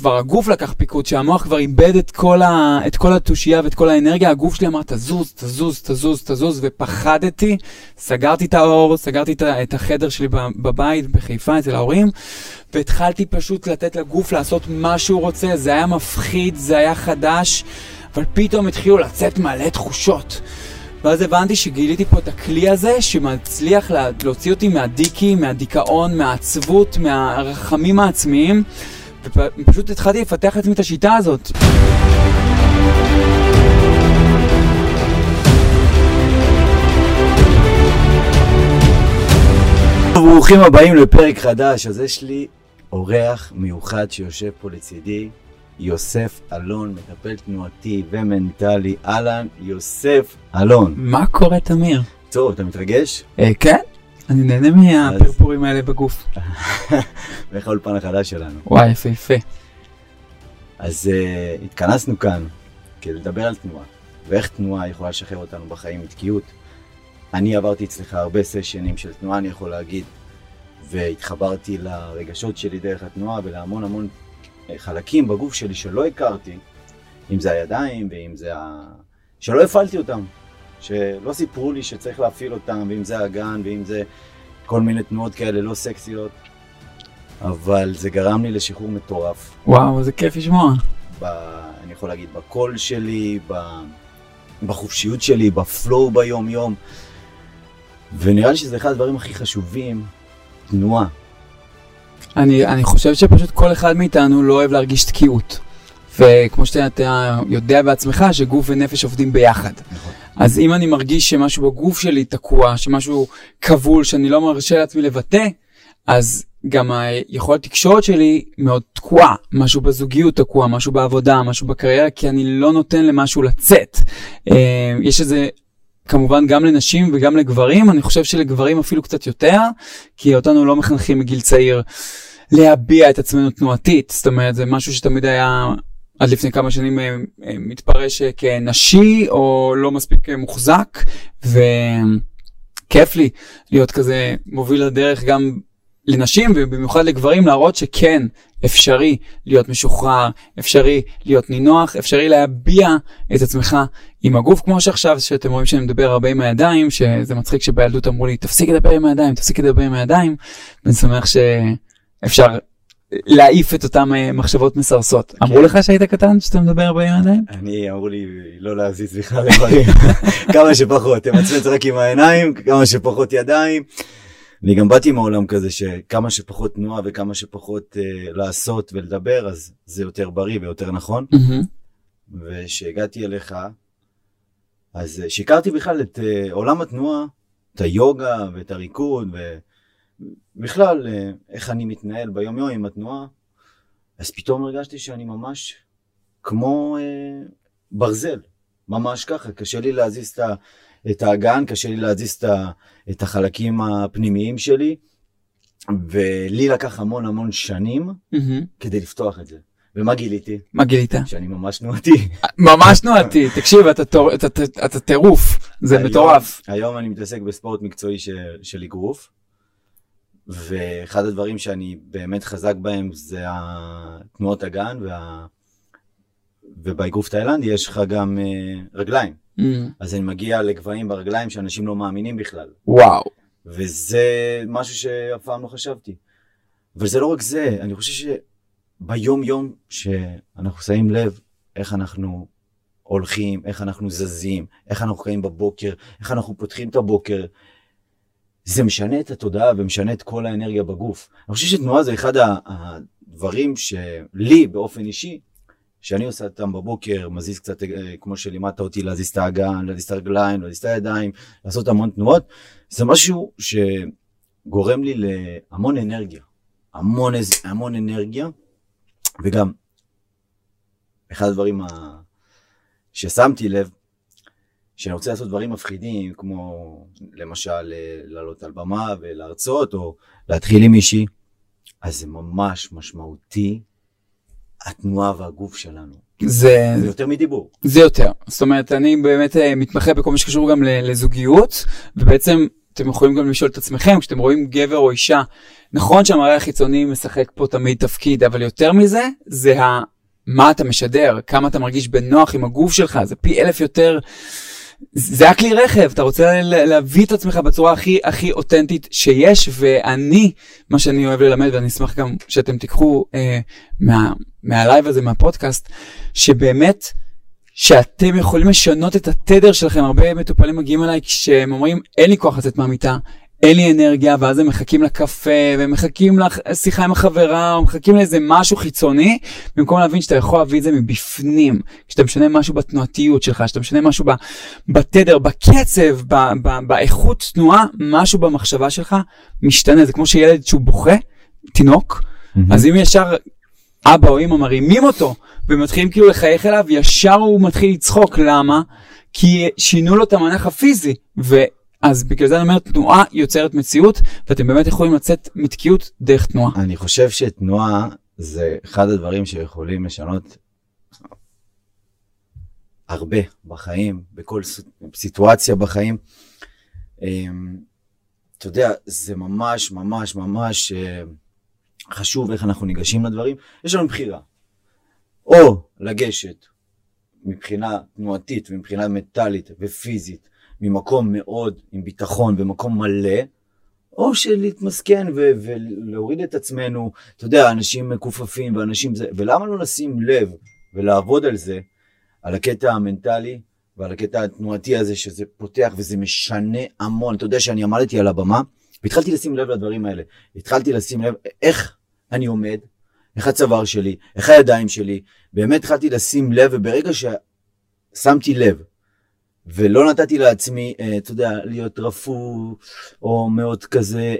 כבר הגוף לקח פיקוד, שהמוח כבר איבד את כל התושייה ואת כל האנרגיה, הגוף שלי אמר תזוז, תזוז, תזוז, תזוז, ופחדתי, סגרתי את האור, סגרתי את החדר שלי בבית, בחיפה, אצל ההורים, והתחלתי פשוט לתת לגוף לעשות מה שהוא רוצה, זה היה מפחיד, זה היה חדש, אבל פתאום התחילו לצאת מלא תחושות. ואז הבנתי שגיליתי פה את הכלי הזה שמצליח להוציא אותי מהדיקי, מהדיכאון, מהעצבות, מהרחמים העצמיים, ופשוט התחלתי לפתח לעצמי את השיטה הזאת. ברוכים הבאים לפרק חדש, אז יש לי אורח מיוחד שיושב פה לצידי. יוסף אלון, מטפל תנועתי ומנטלי. אלן, יוסף אלון. מה קורה, תמיר? טוב, אתה מתרגש? כן, אני נהנה מהפרפורים האלה בגוף. ואיך האולפן החדש שלנו? וואי, יפה יפה. אז התכנסנו כאן כדי לדבר על תנועה, ואיך תנועה יכולה לשחרר אותנו בחיים מתקיעות. אני עברתי אצלך הרבה סשנים של תנועה, אני יכול להגיד, והתחברתי לרגשות שלי דרך התנועה ולהמון המון חלקים בגוף שלי שלא הכרתי, אם זה הידיים ואם זה שלא הפעלתי אותם, שלא סיפרו לי שצריך להפעיל אותם, ואם זה הגן ואם זה כל מיני תנועות כאלה לא סקסיות, אבל זה גרם לי לשחרור מטורף. וואו, זה כיף לשמוע. אני יכול להגיד בקול שלי, בחופשיות שלי, בפלואו ביום יום, ונראה לי שזה אחד הדברים הכי חשובים, תנועה. אני חושב שפשוט כל אחד מאיתנו לא אוהב להרגיש תקיעות. וכמו שאתה יודע בעצמך שגוף ונפש עובדים ביחד. אז אם אני מרגיש שמשהו בגוף שלי תקוע, שמשהו כבול, שאני לא מרשה לעצמי לבטא, אז גם היכולת התקשורת שלי מאוד תקועה. משהו בזוגיות תקוע, משהו בעבודה, משהו בקריירה, כי אני לא נותן למשהו לצאת. יש איזה... כמובן גם לנשים וגם לגברים, אני חושב שלגברים אפילו קצת יותר, כי אותנו לא מחנכים מגיל צעיר להביע את עצמנו תנועתית, זאת אומרת זה משהו שתמיד היה עד לפני כמה שנים מתפרש כנשי או לא מספיק מוחזק, וכיף לי להיות כזה מוביל לדרך גם לנשים ובמיוחד לגברים, להראות שכן אפשרי להיות משוחרר, אפשרי להיות נינוח, אפשרי להביע את עצמך עם הגוף, כמו שעכשיו שאתם רואים שאני מדבר הרבה עם הידיים, שזה מצחיק שבילדות אמרו לי תפסיק לדבר עם הידיים, תפסיק לדבר עם הידיים, ואני שמח שאפשר להעיף את אותם מחשבות מסרסות. אמרו לך שהיית קטן שאתה מדבר הרבה עם הידיים? אני אמרו לי לא להזיז בכלל לדברים, כמה שפחות, תמצמץ רק עם העיניים, כמה שפחות ידיים. אני גם באתי עם העולם כזה שכמה שפחות תנועה וכמה שפחות לעשות ולדבר, אז זה יותר בריא ויותר נכון. ושהגעתי אליך, אז שיקרתי בכלל את עולם התנועה, את היוגה ואת הריקוד, ובכלל איך אני מתנהל ביום יום עם התנועה, אז פתאום הרגשתי שאני ממש כמו ברזל, ממש ככה, קשה לי להזיז את האגן, קשה לי להזיז את החלקים הפנימיים שלי, ולי לקח המון המון שנים כדי לפתוח את זה. ומה גיליתי? מה גילית? שאני ממש תנועתי. ממש תנועתי, תקשיב, אתה טירוף, זה מטורף. היום אני מתעסק בספורט מקצועי של אגרוף, ואחד הדברים שאני באמת חזק בהם זה תנועות אגן, ובאגרוף תאילנד יש לך גם רגליים. אז אני מגיע לגבהים ברגליים שאנשים לא מאמינים בכלל. וואו. וזה משהו שאף פעם לא חשבתי. אבל זה לא רק זה, אני חושב שביום יום שאנחנו שמים לב איך אנחנו הולכים, איך אנחנו זזים, איך אנחנו קמים בבוקר, איך אנחנו פותחים את הבוקר, זה משנה את התודעה ומשנה את כל האנרגיה בגוף. אני חושב שתנועה זה אחד הדברים שלי באופן אישי, שאני עושה אותם בבוקר, מזיז קצת, כמו שלימדת אותי, להזיז את האגן, להזיז את הרגליים, להזיז את הידיים, לעשות המון תנועות, זה משהו שגורם לי להמון אנרגיה, המון אנרגיה, וגם אחד הדברים ששמתי לב, שאני רוצה לעשות דברים מפחידים, כמו למשל לעלות על במה ולהרצות, או להתחיל עם אישי, אז זה ממש משמעותי, התנועה והגוף שלנו. זה יותר מדיבור. זה יותר. זאת אומרת, אני באמת מתמחה בכל מה שקשור גם לזוגיות, ובעצם אתם יכולים גם לשאול את עצמכם, כשאתם רואים גבר או אישה, נכון שהמראה החיצוני משחק פה תמיד תפקיד, אבל יותר מזה, זה מה אתה משדר, כמה אתה מרגיש בנוח עם הגוף שלך, זה פי אלף יותר, זה הכלי רכב, אתה רוצה להביא את עצמך בצורה הכי אותנטית שיש, ואני, מה שאני אוהב ללמד, ואני אשמח גם שאתם תיקחו מהלייב הזה, מהפודקאסט, שבאמת, שאתם יכולים לשנות את התדר שלכם. הרבה מטופלים מגיעים אליי כשהם אומרים, אין לי כוח לצאת מהמיטה, אין לי אנרגיה, ואז הם מחכים לקפה, והם מחכים לשיחה עם החברה, או מחכים לאיזה משהו חיצוני, במקום להבין שאתה יכול להביא את זה מבפנים, כשאתה משנה משהו בתנועתיות שלך, כשאתה משנה משהו בתדר, בקצב, באיכות תנועה, משהו במחשבה שלך משתנה. זה כמו שילד שהוא בוכה, תינוק, אז אם ישר אבא או אמא מרימים אותו, ומתחילים כאילו לחייך אליו, ישר הוא מתחיל לצחוק. למה? כי שינו לו את המנח הפיזי, ואז בגלל זה אני אומר, תנועה יוצרת מציאות, ואתם באמת יכולים לצאת מתקיעות דרך תנועה. אני חושב שתנועה זה אחד הדברים שיכולים לשנות הרבה בחיים, בכל סיטואציה בחיים. אתה יודע, זה ממש ממש ממש חשוב איך אנחנו ניגשים לדברים. יש לנו בחירה. או לגשת מבחינה תנועתית ומבחינה מטלית ופיזית, ממקום מאוד עם ביטחון ומקום מלא, או שלהתמסכן ולהוריד את עצמנו. אתה יודע, אנשים מקופפים ואנשים זה, ולמה לא לשים לב ולעבוד על זה, על הקטע המנטלי ועל הקטע התנועתי הזה, שזה פותח וזה משנה המון. אתה יודע שאני עמדתי על הבמה, והתחלתי לשים לב לדברים האלה, התחלתי לשים לב איך אני עומד, איך הצוואר שלי, איך הידיים שלי, באמת התחלתי לשים לב, וברגע ששמתי לב, ולא נתתי לעצמי, אתה יודע, להיות רפוא, או מאוד כזה,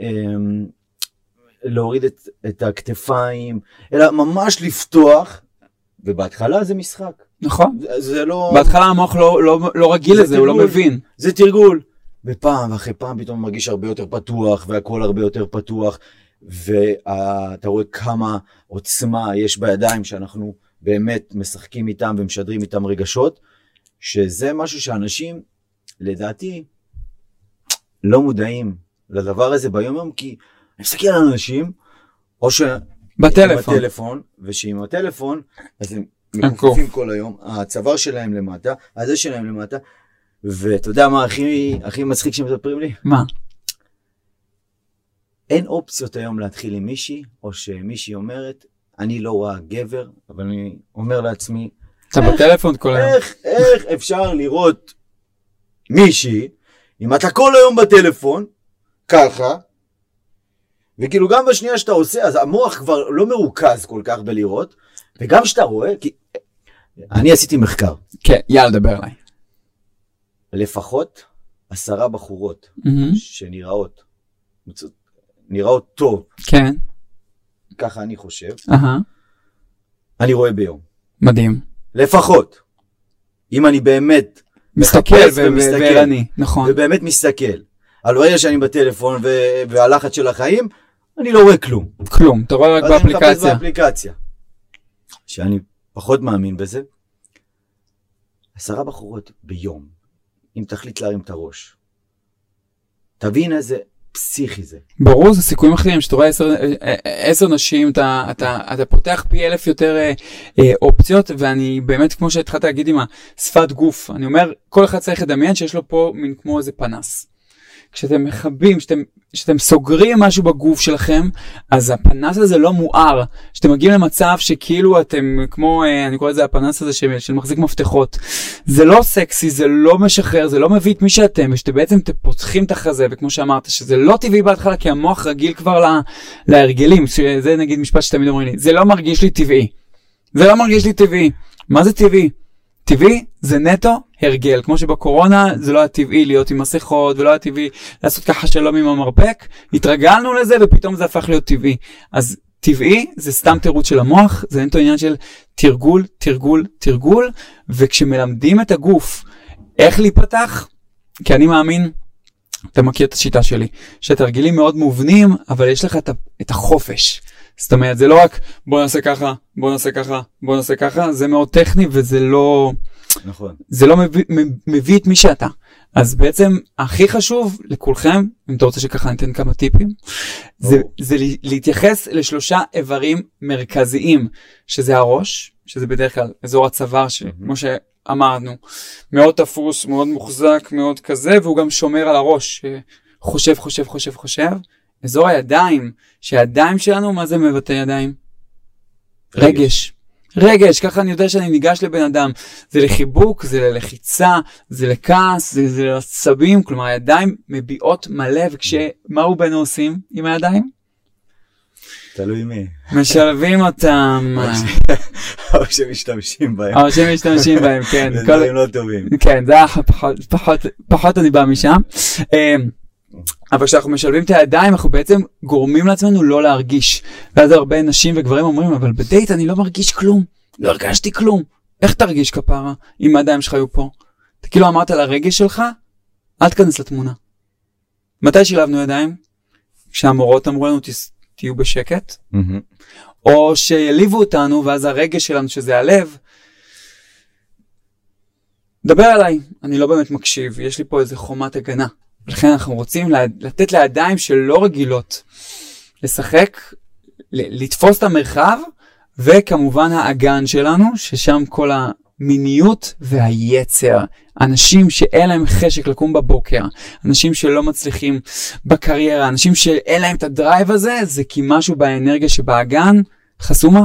להוריד את הכתפיים, אלא ממש לפתוח, ובהתחלה זה משחק. נכון. זה לא... בהתחלה המוח לא רגיל לזה, הוא לא מבין. זה תרגול. ופעם אחרי פעם פתאום מרגיש הרבה יותר פתוח, והכל הרבה יותר פתוח, ואתה רואה כמה עוצמה יש בידיים שאנחנו באמת משחקים איתם ומשדרים איתם רגשות, שזה משהו שאנשים לדעתי לא מודעים לדבר הזה ביום יום, כי אני מסתכל על אנשים, או שבטלפון, ושעם הטלפון, אז הם מקופפים כל היום, הצוואר שלהם למטה, הזה שלהם למטה, ואתה יודע מה הכי מצחיק שמספרים לי? מה? אין אופציות היום להתחיל עם מישהי, או שמישהי אומרת, אני לא רואה גבר, אבל אני אומר לעצמי, אתה בטלפון כל היום. איך אפשר לראות מישהי, אם אתה כל היום בטלפון, ככה, וכאילו גם בשנייה שאתה עושה, אז המוח כבר לא מרוכז כל כך בלראות, וגם שאתה רואה, כי אני עשיתי מחקר. כן, יאללה, דבר עליי. לפחות 10 בחורות שנראות טוב. כן. ככה אני חושב. אני רואה ביום. מדהים. לפחות. אם אני באמת מחפש ומסתכל. נכון. ובאמת מסתכל. על הרגע שאני בטלפון והלחץ של החיים, אני לא רואה כלום. כלום. אתה רואה רק באפליקציה. אז אני מחפש באפליקציה. שאני פחות מאמין בזה. 10 בחורות ביום. אם תחליט להרים את הראש. תבין איזה פסיכי זה. ברור, זה סיכויים אחרים. שאתה רואה 10 נשים, אתה פותח פי 1000 יותר אופציות, ואני באמת, כמו שהתחלת להגיד עם שפת גוף, אני אומר, כל אחד צריך לדמיין שיש לו פה מין כמו איזה פנס. כשאתם מחבים, כשאתם סוגרים משהו בגוף שלכם, אז הפנס הזה לא מואר. כשאתם מגיעים למצב שכאילו אתם, כמו, אני קורא לזה הפנס הזה של מחזיק מפתחות. זה לא סקסי, זה לא משחרר, זה לא מביא את מי שאתם, ושאתם בעצם פותחים את החזה, וכמו שאמרת, שזה לא טבעי בהתחלה, כי המוח רגיל כבר להרגלים, שזה נגיד משפט שתמיד אומרים לי, זה לא מרגיש לי טבעי. זה לא מרגיש לי טבעי. מה זה טבעי? טבעי זה נטו הרגל, כמו שבקורונה זה לא היה טבעי להיות עם מסכות, ולא היה טבעי לעשות ככה שלום עם המרפק, התרגלנו לזה ופתאום זה הפך להיות טבעי. אז טבעי זה סתם תירוץ של המוח, זה נטו עניין של תרגול, תרגול, תרגול, וכשמלמדים את הגוף איך להיפתח, כי אני מאמין, אתה מכיר את השיטה שלי, שהתרגילים מאוד מובנים, אבל יש לך את החופש. זאת אומרת, זה לא רק בוא נעשה ככה, בוא נעשה ככה, בוא נעשה ככה, זה מאוד טכני וזה לא... נכון. זה לא מביא את מי שאתה. אז בעצם הכי חשוב לכולכם, אם אתה רוצה שככה ניתן כמה טיפים, זה להתייחס לשלושה איברים מרכזיים, שזה הראש, שזה בדרך כלל אזור הצוואר, שכמו שאמרנו, מאוד תפוס, מאוד מוחזק, מאוד כזה, והוא גם שומר על הראש, חושב, חושב, חושב, חושב. אזור הידיים, שהידיים שלנו, מה זה מבטא ידיים? רגש. רגש, ככה אני יודע שאני ניגש לבן אדם. זה לחיבוק, זה ללחיצה, זה לכעס, זה לצבים, כלומר הידיים מביעות מלא, וכשמה רובנו עושים עם הידיים? תלוי מי. משלבים אותם. או שמשתמשים בהם. או שמשתמשים בהם, כן. זה דברים לא טובים. כן, זה פחות אני בא משם. אבל כשאנחנו משלבים את הידיים, אנחנו בעצם גורמים לעצמנו לא להרגיש. ואז הרבה נשים וגברים אומרים, אבל בדייט אני לא מרגיש כלום. לא הרגשתי כלום. איך תרגיש כפרה אם הידיים שלך היו פה? אתה כאילו אמרת על הרגש שלך, אל תכנס לתמונה. מתי שילבנו ידיים? כשהמורות אמרו לנו, תהיו בשקט. או שיליבו אותנו, ואז הרגש שלנו, שזה הלב, דבר עליי. אני לא באמת מקשיב, יש לי פה איזה חומת הגנה. לכן אנחנו רוצים לתת לידיים שלא רגילות לשחק, לתפוס את המרחב, וכמובן האגן שלנו, ששם כל המיניות והיצר. אנשים שאין להם חשק לקום בבוקר, אנשים שלא מצליחים בקריירה, אנשים שאין להם את הדרייב הזה, זה כי משהו באנרגיה שבאגן חסומה.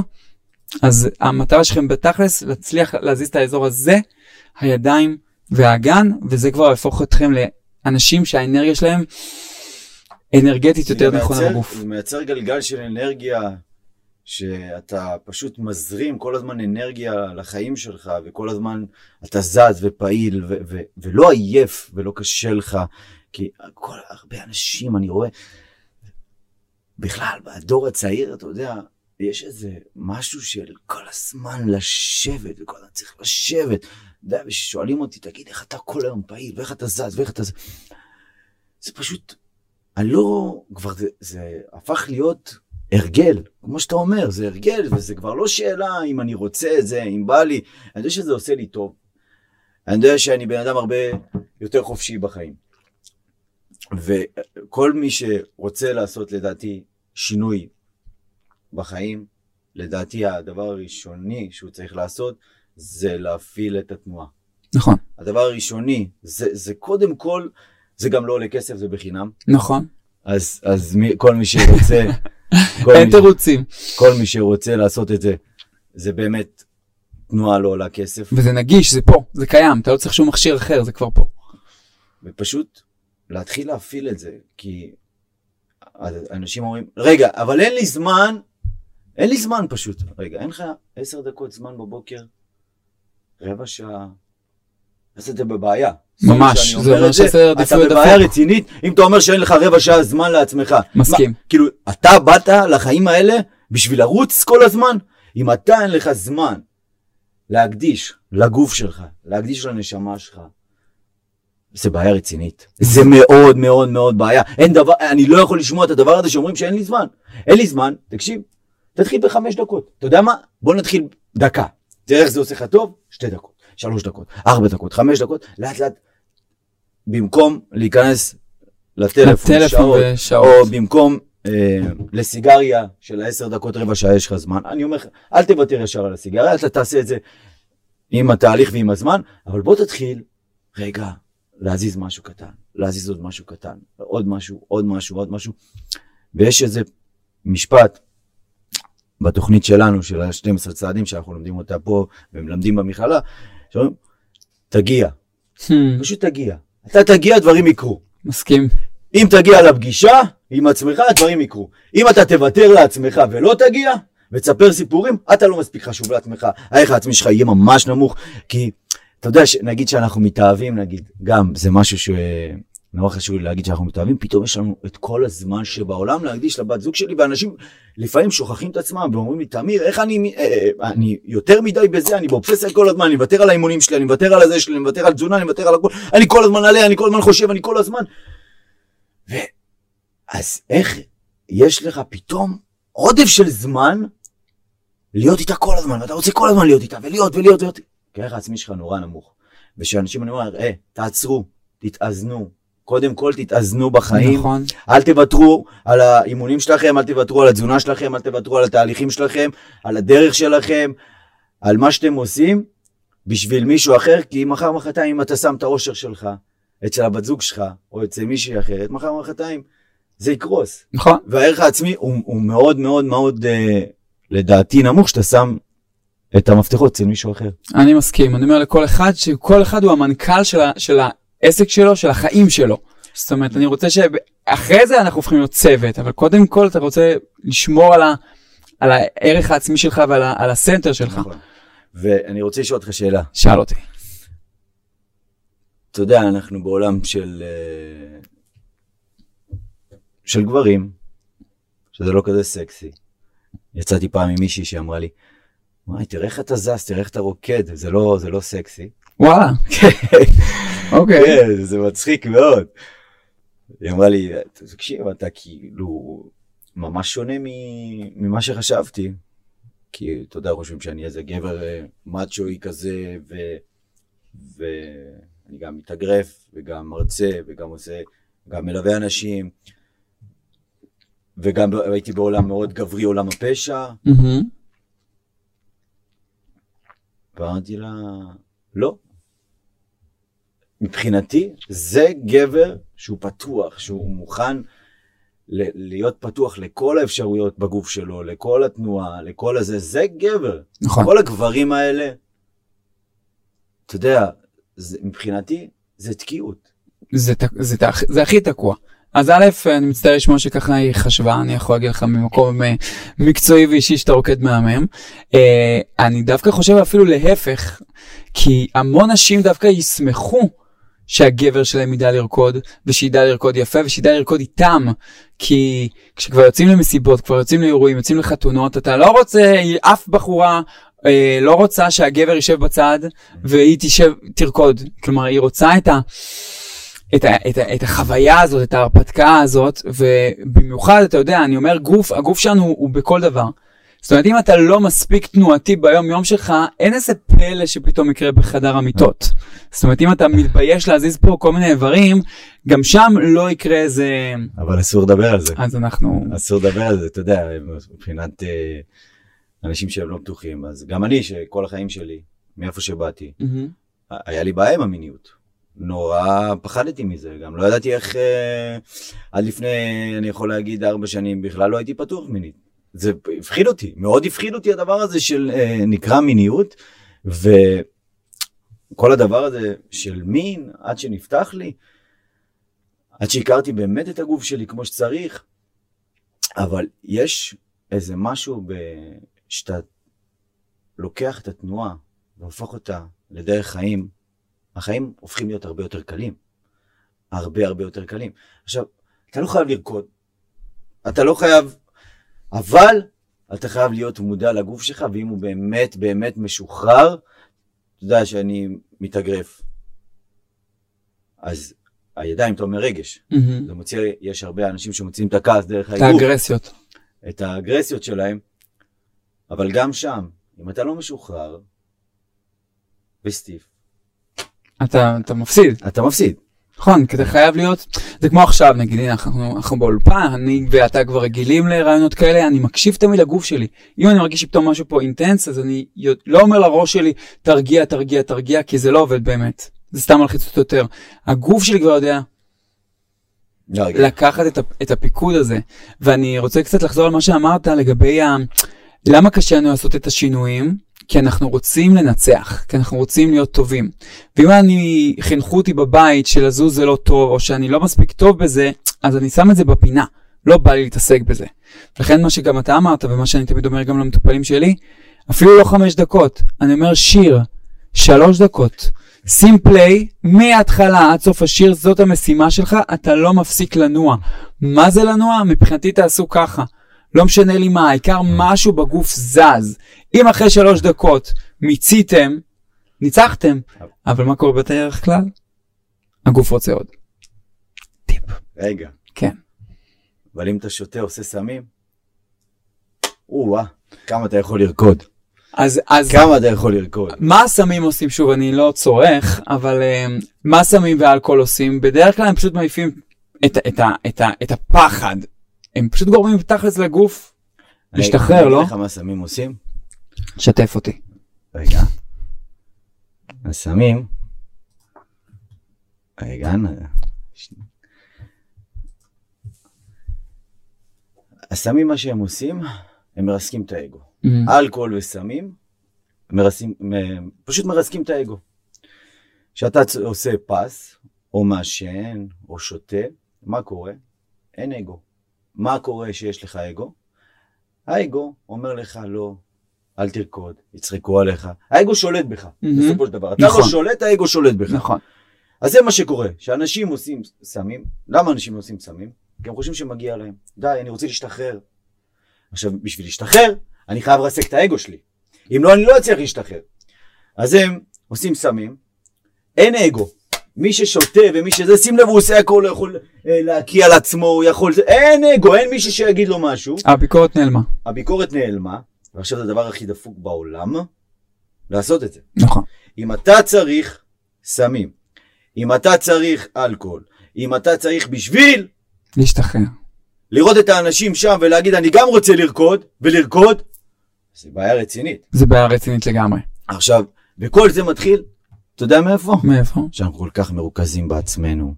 אז המטרה שלכם בתכלס, להצליח להזיז את האזור הזה, הידיים והאגן, וזה כבר יהפוך אתכם ל... אנשים שהאנרגיה שלהם אנרגטית יותר נכונה בגוף. זה מייצר גלגל של אנרגיה, שאתה פשוט מזרים כל הזמן אנרגיה לחיים שלך, וכל הזמן אתה זז ופעיל, ולא עייף ולא קשה לך, כי כל הרבה אנשים אני רואה, בכלל בדור הצעיר אתה יודע, יש איזה משהו של כל הזמן לשבת, וכל הזמן צריך לשבת, ושואלים אותי, תגיד, איך אתה כל היום פעיל, ואיך אתה זז, ואיך אתה זז. זה פשוט, הלא, כבר זה הפך להיות הרגל, כמו שאתה אומר, זה הרגל, וזה כבר לא שאלה אם אני רוצה את זה, אם בא לי, אני יודע שזה עושה לי טוב. אני יודע שאני בן אדם הרבה יותר חופשי בחיים. וכל מי שרוצה לעשות, לדעתי, שינוי בחיים, לדעתי, הדבר הראשוני שהוא צריך לעשות, זה להפעיל את התנועה. נכון. הדבר הראשוני, זה קודם כל, זה גם לא עולה כסף, זה בחינם. נכון. אז כל מי שרוצה... אין תירוצים. כל מי שרוצה לעשות את זה, זה באמת תנועה לא עולה כסף. וזה נגיש, זה פה, זה קיים, אתה לא צריך שום מכשיר אחר, זה כבר פה. ופשוט להתחיל להפעיל את זה, כי אנשים אומרים, רגע, אבל אין לי זמן, אין לי זמן פשוט. רגע, אין לך 10 דקות זמן בבוקר, רבע שעה, אז אתה בבעיה. ממש, זה אומר שעשה עדיפוי דפוק. אתה בבעיה רצינית, אם אתה אומר שאין לך רבע שעה זמן לעצמך. מסכים. כאילו, אתה באת לחיים האלה בשביל לרוץ כל הזמן? אם אתה אין לך זמן להקדיש לגוף שלך, להקדיש לנשמה שלך, זה בעיה רצינית. זה מאוד מאוד מאוד בעיה. אין דבר, אני לא יכול לשמוע את הדבר הזה שאומרים שאין לי זמן. אין לי זמן, תקשיב, תתחיל ב5 דקות. אתה יודע מה? בוא נתחיל דקה. תראה איך זה עושה לך טוב, 2 דקות, 3 דקות, 4 דקות, 5 דקות, לאט לאט, במקום להיכנס לטלפון שעות, או במקום לסיגריה של 10 דקות, רבע שעה, יש לך זמן. אני אומר, אל תוותר ישר על הסיגריה, אתה תעשה את זה עם התהליך ועם הזמן, אבל בוא תתחיל, רגע, להזיז משהו קטן, להזיז עוד משהו קטן, עוד משהו, עוד משהו, עוד משהו, ויש איזה משפט, בתוכנית שלנו, של ה-12 צעדים, שאנחנו לומדים אותה פה, ומלמדים במכללה, שאומרים, תגיע. פשוט תגיע. אתה תגיע, דברים יקרו. מסכים. אם תגיע לפגישה, עם עצמך, הדברים יקרו. אם אתה תוותר לעצמך ולא תגיע, ותספר סיפורים, אתה לא מספיק חשוב לעצמך. הערך העצמי שלך יהיה ממש נמוך, כי אתה יודע, נגיד שאנחנו מתאהבים, נגיד, גם זה משהו ש... נורא חשוב להגיד שאנחנו מתאהבים, פתאום יש לנו את כל הזמן שבעולם להקדיש לבת זוג שלי, ואנשים לפעמים שוכחים את עצמם, ואומרים לי, תמיר, איך אני יותר מדי בזה, אני באובססיה כל הזמן, אני מוותר על האימונים שלי, אני מוותר על זה שלי, אני מוותר על תזונה, אני מוותר על הכל, אני כל הזמן עליה, אני כל הזמן חושב, אני כל הזמן. אז איך יש לך פתאום עודף של זמן, להיות איתה כל הזמן, ואתה רוצה כל הזמן להיות איתה, ולהיות, כי הערך העצמי שלך נורא נמוך. ושאנשים, אני אומר, תעצרו. תתאזנו. קודם כל תתאזנו בחיים. נכון. אל תוותרו על האימונים שלכם, אל תוותרו על התזונה שלכם, אל תוותרו על התהליכים שלכם, על הדרך שלכם, על מה שאתם עושים בשביל מישהו אחר, כי מחר מחרתיים אם אתה שם את האושר שלך, אצל הבת זוג שלך, או אצל מישהי אחרת, מחר מחרתיים זה יקרוס. נכון. והערך העצמי הוא מאוד מאוד מאוד לדעתי נמוך שאתה שם את המפתחות אצל מישהו אחר. אני מסכים, אני אומר לכל אחד שכל אחד הוא המנכ"ל של העסק שלו, של החיים שלו. זאת אומרת, אני רוצה שאחרי זה אנחנו הופכים להיות צוות, אבל קודם כל אתה רוצה לשמור על הערך העצמי שלך ועל הסנטר שלך. נכון. ואני רוצה לשאול אותך שאלה. שאל אותי. אתה יודע, אנחנו בעולם של גברים, שזה לא כזה סקסי. יצאתי פעם עם מישהי שאמרה לי, וואי, תראה איך אתה זז, תראה איך אתה רוקד, זה לא סקסי. וואלה. אוקיי. זה מצחיק מאוד. היא אמרה לי, תקשיב, אתה כאילו ממש שונה ממה שחשבתי. כי אתה יודע, חושבים שאני איזה גבר מצ'וי כזה, ואני גם מתאגרף, וגם מרצה, וגם עושה, גם מלווה אנשים, וגם הייתי בעולם מאוד גברי, עולם הפשע. ואמרתי לה, לא. מבחינתי, זה גבר שהוא פתוח, שהוא מוכן להיות פתוח לכל האפשרויות בגוף שלו, לכל התנועה, לכל הזה, זה גבר. נכון. כל הגברים האלה, אתה יודע, מבחינתי, זה תקיעות. זה הכי תקוע. אז א', אני מצטער לשמוע שככה היא חשבה, אני יכול להגיד לך ממקום מקצועי ואישי שאתה רוקד מהמם. אני דווקא חושב אפילו להפך, כי המון נשים דווקא ישמחו שהגבר שלהם ידע לרקוד, ושידע לרקוד יפה, ושידע לרקוד איתם. כי כשכבר יוצאים למסיבות, כבר יוצאים לאירועים, יוצאים לחתונות, אתה לא רוצה, אף בחורה לא רוצה שהגבר יישב בצד, והיא תרקוד. כלומר, היא רוצה את החוויה הזאת, את ההרפתקה הזאת, ובמיוחד, אתה יודע, אני אומר, הגוף שלנו הוא בכל דבר. זאת אומרת, אם אתה לא מספיק תנועתי ביום יום שלך, אין איזה פלא שפתאום יקרה בחדר המיטות. זאת אומרת, אם אתה מתבייש להזיז פה כל מיני איברים, גם שם לא יקרה איזה... אבל אסור לדבר על זה. אז אנחנו... אסור לדבר על זה, אתה יודע, מבחינת אנשים שהם לא פתוחים. אז גם אני, שכל החיים שלי, מאיפה שבאתי, היה לי בעיה עם המיניות. נורא פחדתי מזה, גם לא ידעתי איך, עד לפני, אני יכול להגיד, 4 שנים, בכלל לא הייתי פתוח מינית. זה הפחיד אותי, מאוד הפחיד אותי הדבר הזה של נקרא מיניות, וכל הדבר הזה של מין, עד שנפתח לי, עד שהכרתי באמת את הגוף שלי כמו שצריך, אבל יש איזה משהו שאתה לוקח את התנועה, והופך אותה לדרך חיים, החיים הופכים להיות הרבה יותר קלים. הרבה יותר קלים. עכשיו, אתה לא חייב לרקוד. אתה לא חייב, אבל אתה חייב להיות מודע לגוף שלך, ואם הוא באמת, באמת משוחרר, אתה יודע שאני מתאגרף. אז הידיים, אתה אומר רגש. זה מוציא, יש הרבה אנשים שמוציאים את הכעס דרך האגרוף. את האגרסיות. את האגרסיות שלהם. אבל גם שם, אם אתה לא משוחרר, וסטיף, אתה מפסיד. אתה מפסיד. נכון, כי אתה חייב להיות, זה כמו עכשיו, נגיד, אנחנו באולפן, אני ואתה כבר רגילים לרעיונות כאלה, אני מקשיב תמיד לגוף שלי. אם אני מרגיש שפתאום משהו פה אינטנס, אז אני לא אומר לראש שלי, תרגיע, כי זה לא עובד באמת. זה סתם מלחיצות יותר. הגוף שלי כבר יודע לקחת את הפיקוד הזה. ואני רוצה קצת לחזור על מה שאמרת לגבי למה קשה לנו לעשות את השינויים, כי אנחנו רוצים לנצח, כי אנחנו רוצים להיות טובים. ואם אני חינכו אותי בבית שלזוז זה לא טוב, או שאני לא מספיק טוב בזה, אז אני שם את זה בפינה. לא בא לי להתעסק בזה. לכן מה שגם אתה אמרת, ומה שאני תמיד אומר גם למטופלים שלי, אפילו לא 5 דקות. אני אומר שיר, 3 דקות. שים פליי, מההתחלה עד סוף השיר, זאת המשימה שלך, אתה לא מפסיק לנוע. מה זה לנוע? מבחינתי תעשו ככה. לא משנה לי מה, העיקר משהו בגוף זז. אם אחרי 3 דקות מיציתם, ניצחתם. אבל מה קורה בדרך כלל? הגוף רוצה עוד. טיפ. רגע. כן. אבל אם אתה שותה עושה סמים, כמה אתה יכול לרקוד. אז כמה אתה יכול לרקוד? מה הסמים עושים? שוב, אני לא צורך, אבל מה הסמים ואלכוהול עושים? בדרך כלל הם פשוט מעיפים את הפחד. הם פשוט גורמים תכלס לגוף להשתחרר, לא? מה הסמים עושים? שתף אותי. רגע. הסמים. רגע. הסמים, מה שהם עושים, הם מרסקים את האגו. אלכוהול וסמים, פשוט מרסקים את האגו. כשאתה עושה פס, או משן, או שותה, מה קורה? אין אגו. מה קורה שיש לך אגו? האגו אומר לך, לא, אל תרקוד, יצחקו עליך. האגו שולט בך, בסופו של דבר. אתה לא שולט, האגו שולט בך. נכון. אז זה מה שקורה, שאנשים עושים סמים. למה אנשים עושים סמים? כי הם חושבים שמגיע להם. די, אני רוצה להשתחרר. עכשיו, בשביל להשתחרר, אני חייב לרסק את האגו שלי. אם לא, אני לא אצליח להשתחרר. אז הם עושים סמים. אין אגו. מי ששותה ומי שזה, שים לב, הוא עושה הכל, הוא יכול להקיע על עצמו, הוא יכול... אין אגו, אין מישהו שיגיד לו משהו. הביקורת נעלמה. הביקורת נעלמה, ועכשיו זה הדבר הכי דפוק בעולם, לעשות את זה. נכון. אם אתה צריך סמים, אם אתה צריך אלכוהול, אם אתה צריך בשביל... להשתחרר. לראות את האנשים שם ולהגיד, אני גם רוצה לרקוד, ולרקוד, זה בעיה רצינית. זה בעיה רצינית לגמרי. עכשיו, וכל זה מתחיל, אתה יודע מאיפה? מאיפה? שאנחנו כל כך מרוכזים בעצמנו.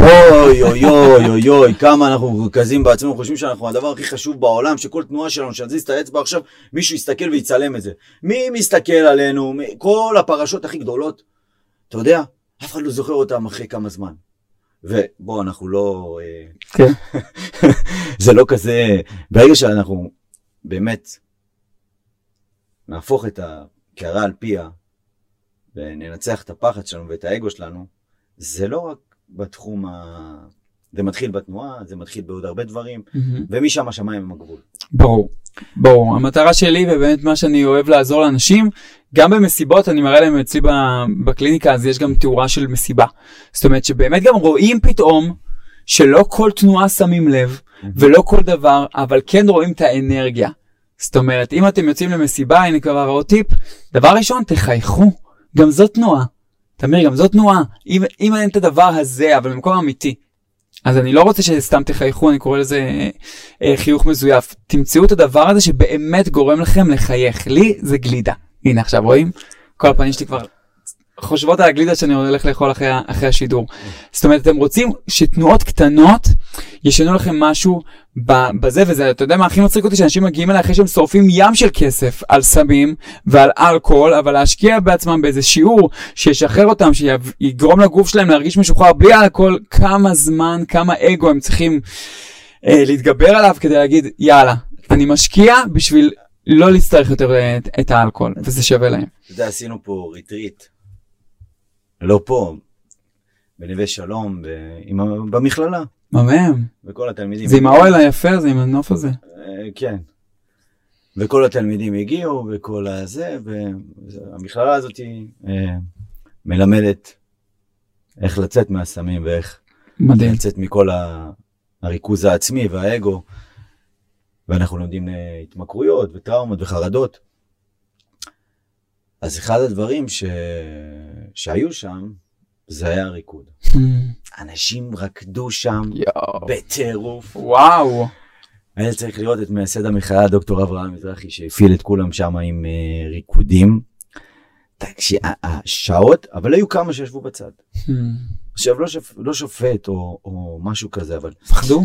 אוי, אוי, אוי, אוי, אוי, כמה אנחנו מרוכזים בעצמנו, חושבים שאנחנו הדבר הכי חשוב בעולם, שכל תנועה שלנו, שנזיז את האצבע עכשיו, מישהו יסתכל ויצלם את זה. מי מסתכל עלינו? כל הפרשות הכי גדולות, אתה יודע, אף אחד לא זוכר אותם אחרי כמה זמן. ובוא, אנחנו לא... כן. זה לא כזה... ברגע שאנחנו באמת נהפוך את הקערה על פיה, וננצח את הפחד שלנו ואת האגו שלנו, זה לא רק בתחום ה... זה מתחיל בתנועה, זה מתחיל בעוד הרבה דברים, ומשם השמיים הם הגבול. ברור, ברור. המטרה שלי, ובאמת מה שאני אוהב לעזור לאנשים, גם במסיבות, אני מראה להם אצלי בקליניקה, אז יש גם תאורה של מסיבה. זאת אומרת שבאמת גם רואים פתאום, שלא כל תנועה שמים לב, ולא כל דבר, אבל כן רואים את האנרגיה. זאת אומרת, אם אתם יוצאים למסיבה, הנה כבר עוד טיפ, דבר ראשון, תחייכו. גם זו תנועה. תמיר, גם זו תנועה. אם אין את הדבר הזה, אבל במקום אמיתי, אז אני לא רוצה שסתם תחייכו, אני קורא לזה חיוך מזויף. תמצאו את הדבר הזה שבאמת גורם לכם לחייך. לי זה גלידה. הנה עכשיו רואים? כל הפנים שלי כבר חושבות על הגלידה שאני הולך לאכול אחרי השידור. זאת אומרת, אתם רוצים שתנועות קטנות ישנו לכם משהו בזה וזה. אתה יודע מה הכי מצחיק אותי? שאנשים מגיעים אליי אחרי שהם שורפים ים של כסף על סמים ועל אלכוהול, אבל להשקיע בעצמם באיזה שיעור שישחרר אותם, שיגרום לגוף שלהם להרגיש משוחרר בלי אלכוהול, כמה זמן, כמה אגו הם צריכים להתגבר עליו כדי להגיד, יאללה, אני משקיע בשביל לא להצטרך יותר את האלכוהול, וזה שווה להם. אתה יודע, עשינו פה ריטריט. לא פה, בנווה שלום, במכללה. ממם. וכל התלמידים... זה עם האוהל היפה, זה עם הנוף הזה. כן. וכל התלמידים הגיעו, וכל הזה, והמכללה הזאת מלמדת איך לצאת מהסמים, ואיך לצאת מכל הריכוז העצמי והאגו, ואנחנו לומדים התמכרויות וטראומות וחרדות. אז אחד הדברים שהיו שם, זה היה הריקוד. אנשים רקדו שם בטירוף. וואו. אני צריך לראות את מייסד המחאה, דוקטור אברהם יזרחי, שהפעיל את כולם שם עם ריקודים. שעות, אבל היו כמה שישבו בצד. עכשיו, לא שופט או משהו כזה, אבל... פחדו?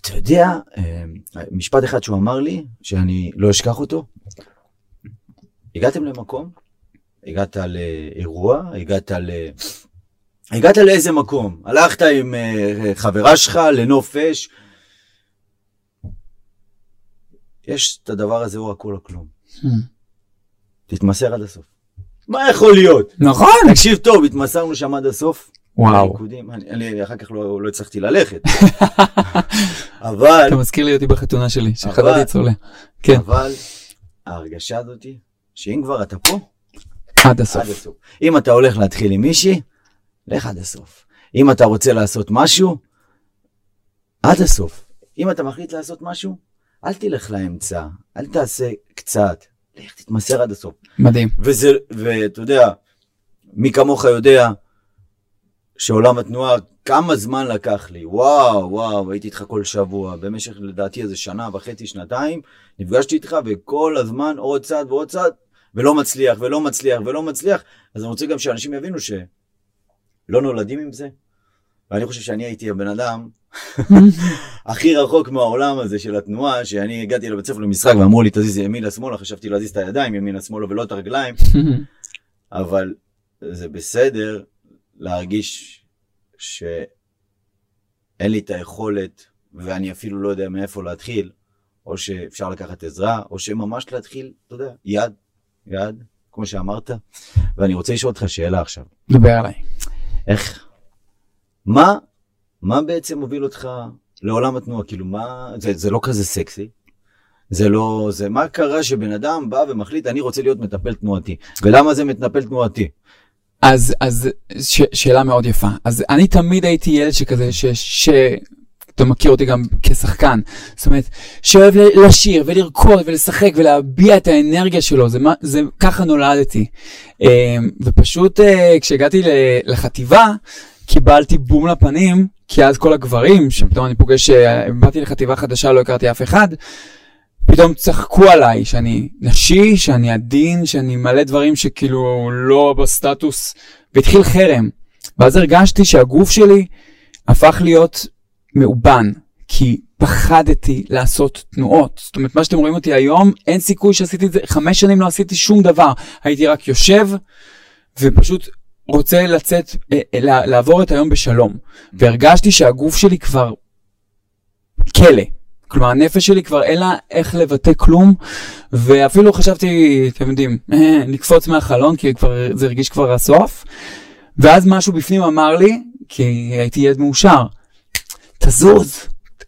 אתה יודע, משפט אחד שהוא אמר לי, שאני לא אשכח אותו, הגעתם למקום, הגעת לאירוע, הגעת לאיזה מקום, הלכת עם חברה שלך לנופש, יש את הדבר הזה או הכל או כלום. תתמסר עד הסוף. מה יכול להיות? נכון. תקשיב טוב, התמסרנו שם עד הסוף. וואו. אני אחר כך לא הצלחתי ללכת. אבל... אתה מזכיר לי אותי בחתונה שלי, שחדתי צולה. אבל ההרגשה הזאת היא, שאם כבר אתה פה, עד הסוף. אם אתה הולך להתחיל עם מישהי, לך עד הסוף. אם אתה רוצה לעשות משהו, עד הסוף. אם אתה מחליט לעשות משהו, אל תלך לאמצע, אל תעשה קצת, לך תתמסר עד הסוף. מדהים. ואתה יודע, מי כמוך יודע, שעולם התנועה, כמה זמן לקח לי, וואו, הייתי איתך כל שבוע, במשך לדעתי איזה שנה וחצי, שנתיים, נפגשתי איתך וכל הזמן עוד צעד ועוד צעד, ולא מצליח ולא מצליח ולא מצליח, אז אני רוצה גם שאנשים יבינו שלא נולדים עם זה, ואני חושב שאני הייתי הבן אדם הכי רחוק מהעולם הזה של התנועה, שאני הגעתי לבית ספר למשחק ואמרו לי תזיז ימינה שמאלה, חשבתי להזיז את הידיים ימינה שמאלה ולא את הרגליים, אבל זה בסדר להרגיש שאין לי את היכולת, ואני אפילו לא יודע מאיפה להתחיל, או שאפשר לקחת עזרה, או שממש להתחיל, אתה יודע, יד, כמו שאמרת. ואני רוצה לשאול אותך שאלה עכשיו. דבר עליי. איך? מה בעצם מוביל אותך לעולם התנועה? כאילו, מה, זה לא כזה סקסי. זה לא, זה מה קרה שבן אדם בא ומחליט, אני רוצה להיות מטפל תנועתי. ולמה זה מטפל תנועתי? אז שאלה מאוד יפה. אז אני תמיד הייתי ילד שכזה, אתה מכיר אותי גם כשחקן, זאת אומרת, שאוהב לשיר ולרקוד ולשחק ולהביע את האנרגיה שלו, זה ככה נולדתי. ופשוט כשהגעתי לחטיבה, קיבלתי בום לפנים, כי אז כל הגברים, שפתאום אני פוגש, באתי לחטיבה חדשה, לא הכרתי אף אחד, פתאום צחקו עליי שאני נשי, שאני עדין, שאני מלא דברים שכאילו לא בסטטוס, והתחיל חרם. ואז הרגשתי שהגוף שלי הפך להיות מאובן, כי פחדתי לעשות תנועות. זאת אומרת, מה שאתם רואים אותי היום, אין סיכוי שעשיתי את זה, 5 שנים לא עשיתי שום דבר. הייתי רק יושב ופשוט רוצה לצאת, לעבור את היום בשלום. והרגשתי שהגוף שלי כבר כלא. כלומר, הנפש שלי כבר אין לה איך לבטא כלום, ואפילו חשבתי, אתם יודעים, לקפוץ מהחלון, כי זה הרגיש כבר הסוף. ואז משהו בפנים אמר לי, כי הייתי ילד מאושר, תזוז.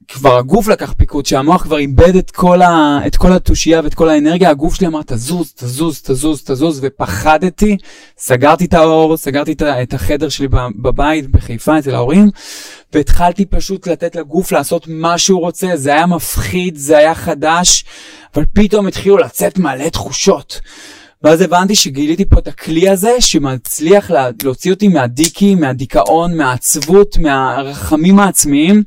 כבר הגוף לקח פיקוד, שהמוח כבר איבד את כל התושייה ואת כל האנרגיה, הגוף שלי אמר, תזוז, תזוז, תזוז, תזוז, ופחדתי, סגרתי את האור, סגרתי את החדר שלי בבית, בחיפה, אצל ההורים, והתחלתי פשוט לתת לגוף לעשות מה שהוא רוצה, זה היה מפחיד, זה היה חדש, אבל פתאום התחילו לצאת מלא תחושות. ואז הבנתי שגיליתי פה את הכלי הזה, שמצליח להוציא אותי מהדיקי, מהדיכאון, מהעצבות, מהרחמים העצמיים,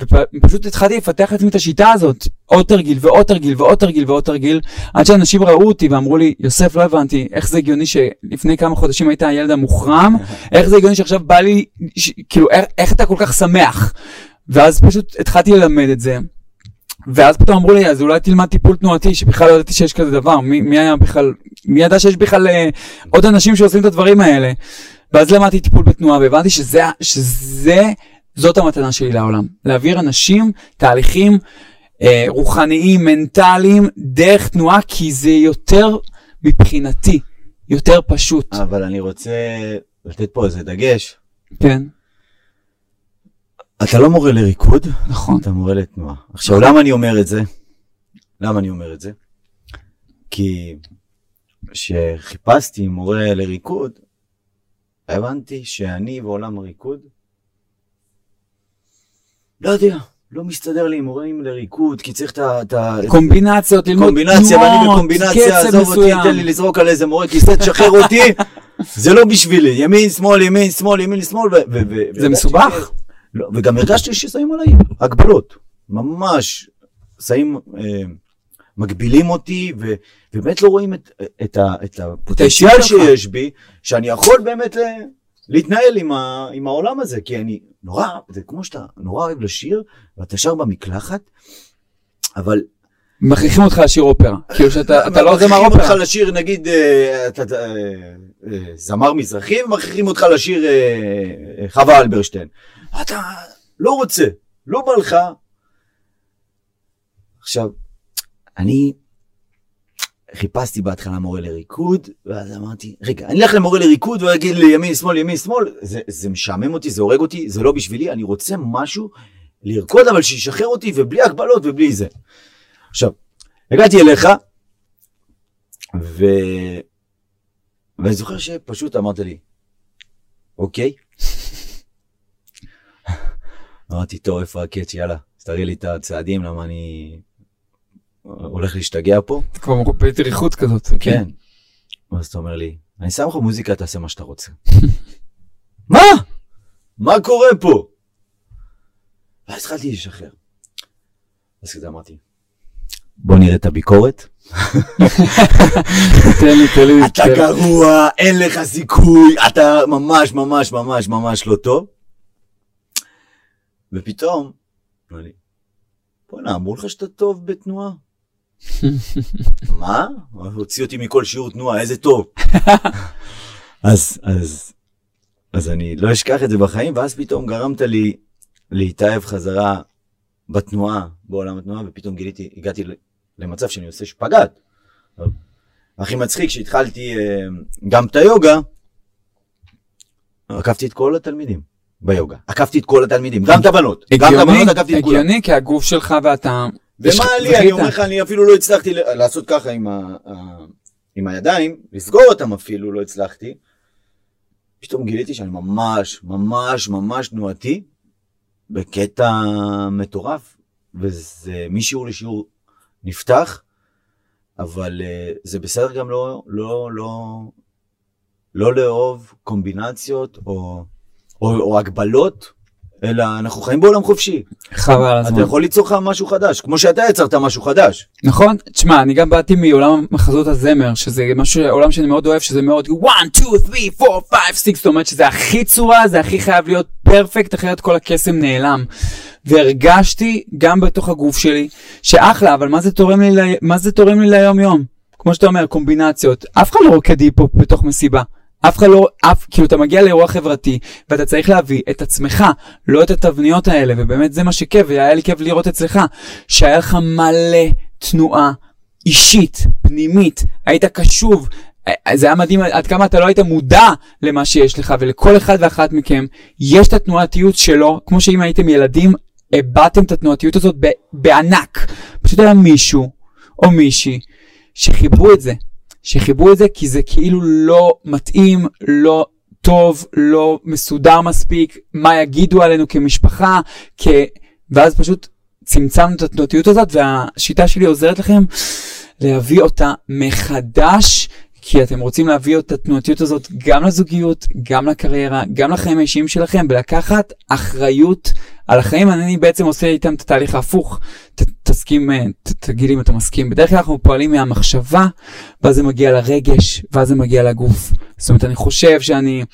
ופשוט התחלתי לפתח לעצמי את השיטה הזאת, עוד תרגיל ועוד תרגיל ועוד תרגיל ועוד תרגיל, עד שאנשים ראו אותי ואמרו לי, יוסף, לא הבנתי, איך זה הגיוני שלפני כמה חודשים היית הילד המוחרם, איך זה הגיוני שעכשיו בא לי, כאילו, איך אתה כל כך שמח? ואז פשוט התחלתי ללמד את זה, ואז פתאום אמרו לי, אז אולי תלמד טיפול תנועתי, שבכלל לא ידעתי שיש כזה דבר, מי ידע שיש בכלל עוד אנשים שעושים את הדברים האלה, ואז למדתי טיפול בתנועה, והבנתי זאת המתנה שלי לעולם, להעביר אנשים, תהליכים רוחניים, מנטליים, דרך תנועה, כי זה יותר מבחינתי, יותר פשוט. אבל אני רוצה לתת פה איזה דגש. כן. אתה לא מורה לריקוד, נכון. אתה מורה לתנועה. עכשיו, נכון. למה אני אומר את זה? כי כשחיפשתי מורה לריקוד, הבנתי שאני בעולם הריקוד, לא יודע, לא מסתדר לי עם מורים לריקוד, כי צריך את קומבינציות, ללמוד קומבינציה, ואני בקומבינציה, עזוב אותי, תן לי לזרוק על איזה מורה, כיסא, תשחרר אותי, זה לא בשבילי, ימין, שמאל, ימין, שמאל, ימין, שמאל, זה מסובך. וגם הרגשתי ששמים עליי הגבלות, ממש, שמים, מגבילים אותי, ובאמת לא רואים את הפוטנציאל שיש בי, שאני יכול באמת להתנהל עם העולם הזה, כי אני נורא, זה כמו שאתה נורא אוהב לשיר, ואתה שר במקלחת, אבל מכריחים אותך לשיר אופרה, כאילו שאתה לא יודע מה אופרה. מכריחים אותך לשיר, נגיד, זמר מזרחי, ומכריחים אותך לשיר חווה אלברשטיין. אתה לא רוצה, לא בא לך. עכשיו, אני חיפשתי בהתחלה מורה לריקוד, ואז אמרתי, רגע, אני אלך למורה לריקוד, והוא יגיד לי ימין, שמאל, ימין, שמאל, זה משעמם אותי, זה הורג אותי, זה לא בשבילי, אני רוצה משהו לרקוד, אבל שישחרר אותי, ובלי הגבלות, ובלי זה. עכשיו, הגעתי אליך, ואני זוכר שפשוט אמרת לי, אוקיי? אמרתי, טוב, איפה הקאץ', יאללה, תראי לי את הצעדים, למה אני הולך להשתגע פה. זה כבר מרופאית ריחות כזאת. כן. אז אתה אומר לי, אני שם לך מוזיקה, תעשה מה שאתה רוצה. מה? מה קורה פה? ואז התחלתי לשחרר. אז כזה אמרתי, בוא נראה את הביקורת. תן לי. אתה גרוע, אין לך סיכוי, אתה ממש ממש ממש ממש לא טוב. ופתאום, אני, בוא'נה, אמרו לך שאתה טוב בתנועה? מה? הוציא אותי מכל שיעור תנועה, איזה טוב. אז אני לא אשכח את זה בחיים, ואז פתאום גרמת לי להתאהב חזרה בתנועה, בעולם התנועה, ופתאום גיליתי, הגעתי למצב שאני עושה שפגאט. הכי מצחיק, שהתחלתי גם את היוגה, עקפתי את כל התלמידים ביוגה. עקפתי את כל התלמידים, גם את הבנות. גם את הבנות עקפתי את כולם. הגיוני, כי הגוף שלך ואתה... ומה לי, אני אומר לך, אני אפילו לא הצלחתי לעשות ככה עם הידיים, לסגור אותם אפילו לא הצלחתי. פתאום גיליתי שאני ממש, ממש, ממש תנועתי, בקטע מטורף, וזה משיעור לשיעור נפתח, אבל זה בסדר גם לא לאהוב קומבינציות או הגבלות, אלא אנחנו חיים בעולם חופשי. חבל הזמן. אתה יכול ליצור לך משהו חדש, כמו שאתה יצרת משהו חדש. נכון, תשמע, אני גם באתי מעולם מחזות הזמר, שזה משהו, עולם שאני מאוד אוהב, שזה מאוד 1, 2, 3, 4, 5, 6, זאת אומרת שזה הכי צורה, זה הכי חייב להיות פרפקט, אחרת כל הקסם נעלם. והרגשתי גם בתוך הגוף שלי, שאחלה, אבל מה זה תורם לי ליום יום? כמו שאתה אומר, קומבינציות. אף אחד לא רוקד היפופ בתוך מסיבה. אף אחד לא, כאילו אתה מגיע לאירוע חברתי, ואתה צריך להביא את עצמך, לא את התבניות האלה, ובאמת זה מה שכיף, והיה לי כיף לראות אצלך, שהיה לך מלא תנועה אישית, פנימית, היית קשוב, זה היה מדהים עד כמה אתה לא היית מודע למה שיש לך, ולכל אחד ואחת מכם, יש את התנועתיות שלו, כמו שאם הייתם ילדים, הבאתם את התנועתיות הזאת בענק, פשוט היה מישהו, או מישהי, שחיברו את זה כי זה כאילו לא מתאים, לא טוב, לא מסודר מספיק, מה יגידו עלינו כמשפחה, ואז פשוט צמצמנו את התנועתיות הזאת, והשיטה שלי עוזרת לכם להביא אותה מחדש, כי אתם רוצים להביא את התנועתיות הזאת גם לזוגיות, גם לקריירה, גם לחיים האישיים שלכם, ולקחת אחריות על החיים. אני בעצם עושה איתם את התהליך ההפוך. תסכים, תגיד אם אתה מסכים. בדרך כלל אנחנו פועלים מהמחשבה, ואז זה מגיע לרגש, ואז זה מגיע לגוף. זאת אומרת, אני חושב שאני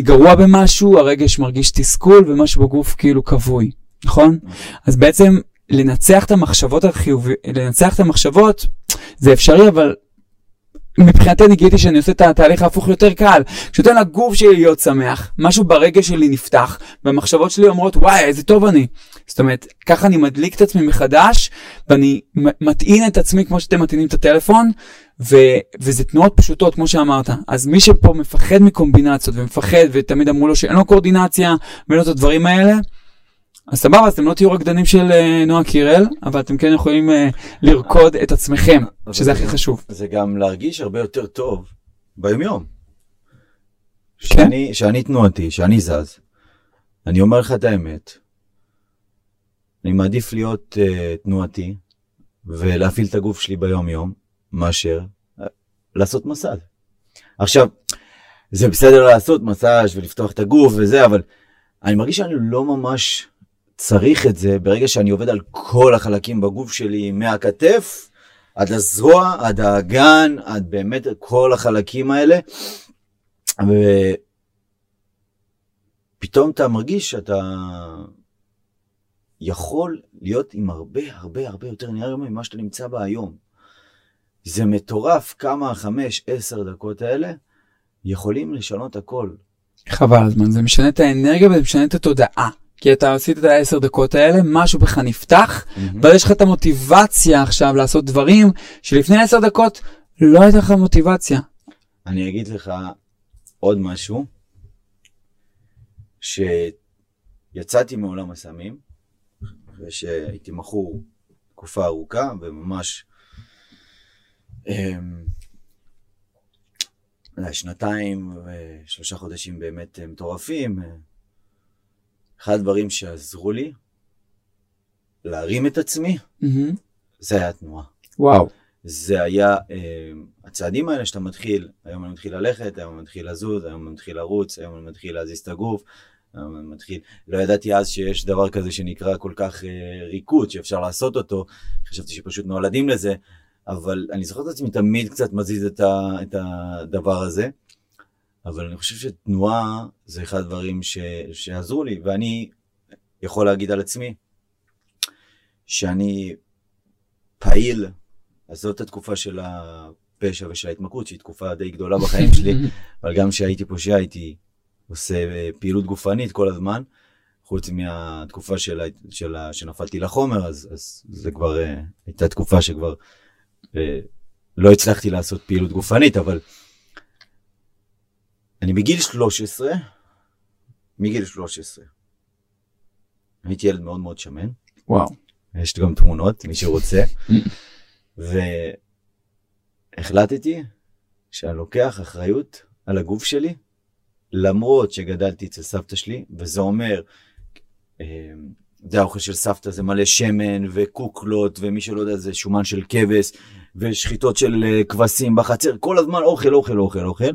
גרוע במשהו, הרגש מרגיש תסכול, ומשהו בגוף כאילו כבוי. נכון? אז בעצם לנצח את המחשבות החיוביות, לנצח את המחשבות, זה אפשרי, אבל מבחינתי נגידי שאני עושה את התהליך ההפוך יותר קל. כשאתן הגוף שלי להיות שמח, משהו ברגע שלי נפתח, והמחשבות שלי אומרות, וואי, איזה טוב אני. זאת אומרת, ככה אני מדליק את עצמי מחדש, ואני מתעין את עצמי כמו שאתם מתעינים את הטלפון, וזה תנועות פשוטות, כמו שאמרת. אז מי שפה מפחד מקומבינציות, ומפחד, ותמיד אמרו לו שאין לו קורדינציה, ואין לו את הדברים האלה, אז סבבה, אז אתם לא תהיו רקדנים של נועה קירל, אבל אתם כן יכולים לרקוד את עצמכם, שזה הכי חשוב. זה גם להרגיש הרבה יותר טוב ביומיום. שאני תנועתי, שאני זז, אני אומר לך את האמת, אני מעדיף להיות תנועתי, ולהפעיל את הגוף שלי ביומיום, מאשר לעשות מסאז'. עכשיו, זה בסדר לעשות מסאז' ולפתוח את הגוף וזה, אבל אני מרגיש שאני לא ממש צריך את זה ברגע שאני עובד על כל החלקים בגוף שלי, מהכתף, עד הזרוע, עד האגן, עד באמת כל החלקים האלה. ופתאום אתה מרגיש שאתה יכול להיות עם הרבה הרבה הרבה יותר נהיר ממה שאתה נמצא בה היום. זה מטורף כמה 5-10 דקות האלה יכולים לשנות הכל. חבל הזמן, זה משנה את האנרגיה וזה משנה את התודעה. כי אתה עשית את 10 דקות האלה, משהו בך נפתח, ואז יש לך את המוטיבציה עכשיו לעשות דברים, שלפני 10 דקות לא הייתה לך מוטיבציה. אני אגיד לך עוד משהו, שיצאתי מעולם הסמים, ושהייתי מכור תקופה ארוכה, וממש שנתיים ו3 חודשים באמת מטורפים. אחד הדברים שעזרו לי להרים את עצמי, זה היה התנועה. וואו. זה היה, הצעדים האלה שאתה מתחיל, היום אני מתחיל ללכת, היום אני מתחיל לזוז, היום אני מתחיל לרוץ, היום אני מתחיל להזיז את הגוף, היום אני מתחיל, לא ידעתי אז שיש דבר כזה שנקרא כל כך ריקוד, שאפשר לעשות אותו, חשבתי שפשוט נולדים לזה, אבל אני זוכר את עצמי תמיד קצת מזיז את הדבר הזה, אבל אני חושב שתנועה זה אחד הדברים שעזרו לי, ואני יכול להגיד על עצמי שאני פעיל, אז זאת התקופה של הפשע ושל ההתמכרות, שהיא תקופה די גדולה בחיים שלי, אבל גם שהייתי פושע, הייתי עושה פעילות גופנית כל הזמן, חוץ מהתקופה שנפלתי לחומר, אז זה כבר הייתה תקופה שכבר לא הצלחתי לעשות פעילות גופנית, אבל אני מגיל 13, הייתי ילד מאוד מאוד שמן. וואו. יש גם תמונות, מי שרוצה. והחלטתי שאני לוקח אחריות על הגוף שלי, למרות שגדלתי אצל סבתא שלי, וזה אומר, זה האוכל של סבתא, זה מלא שמן וקוקלות, ומי שלא יודע זה שומן של כבש, ושחיטות של כבשים בחצר, כל הזמן אוכל, אוכל, אוכל, אוכל.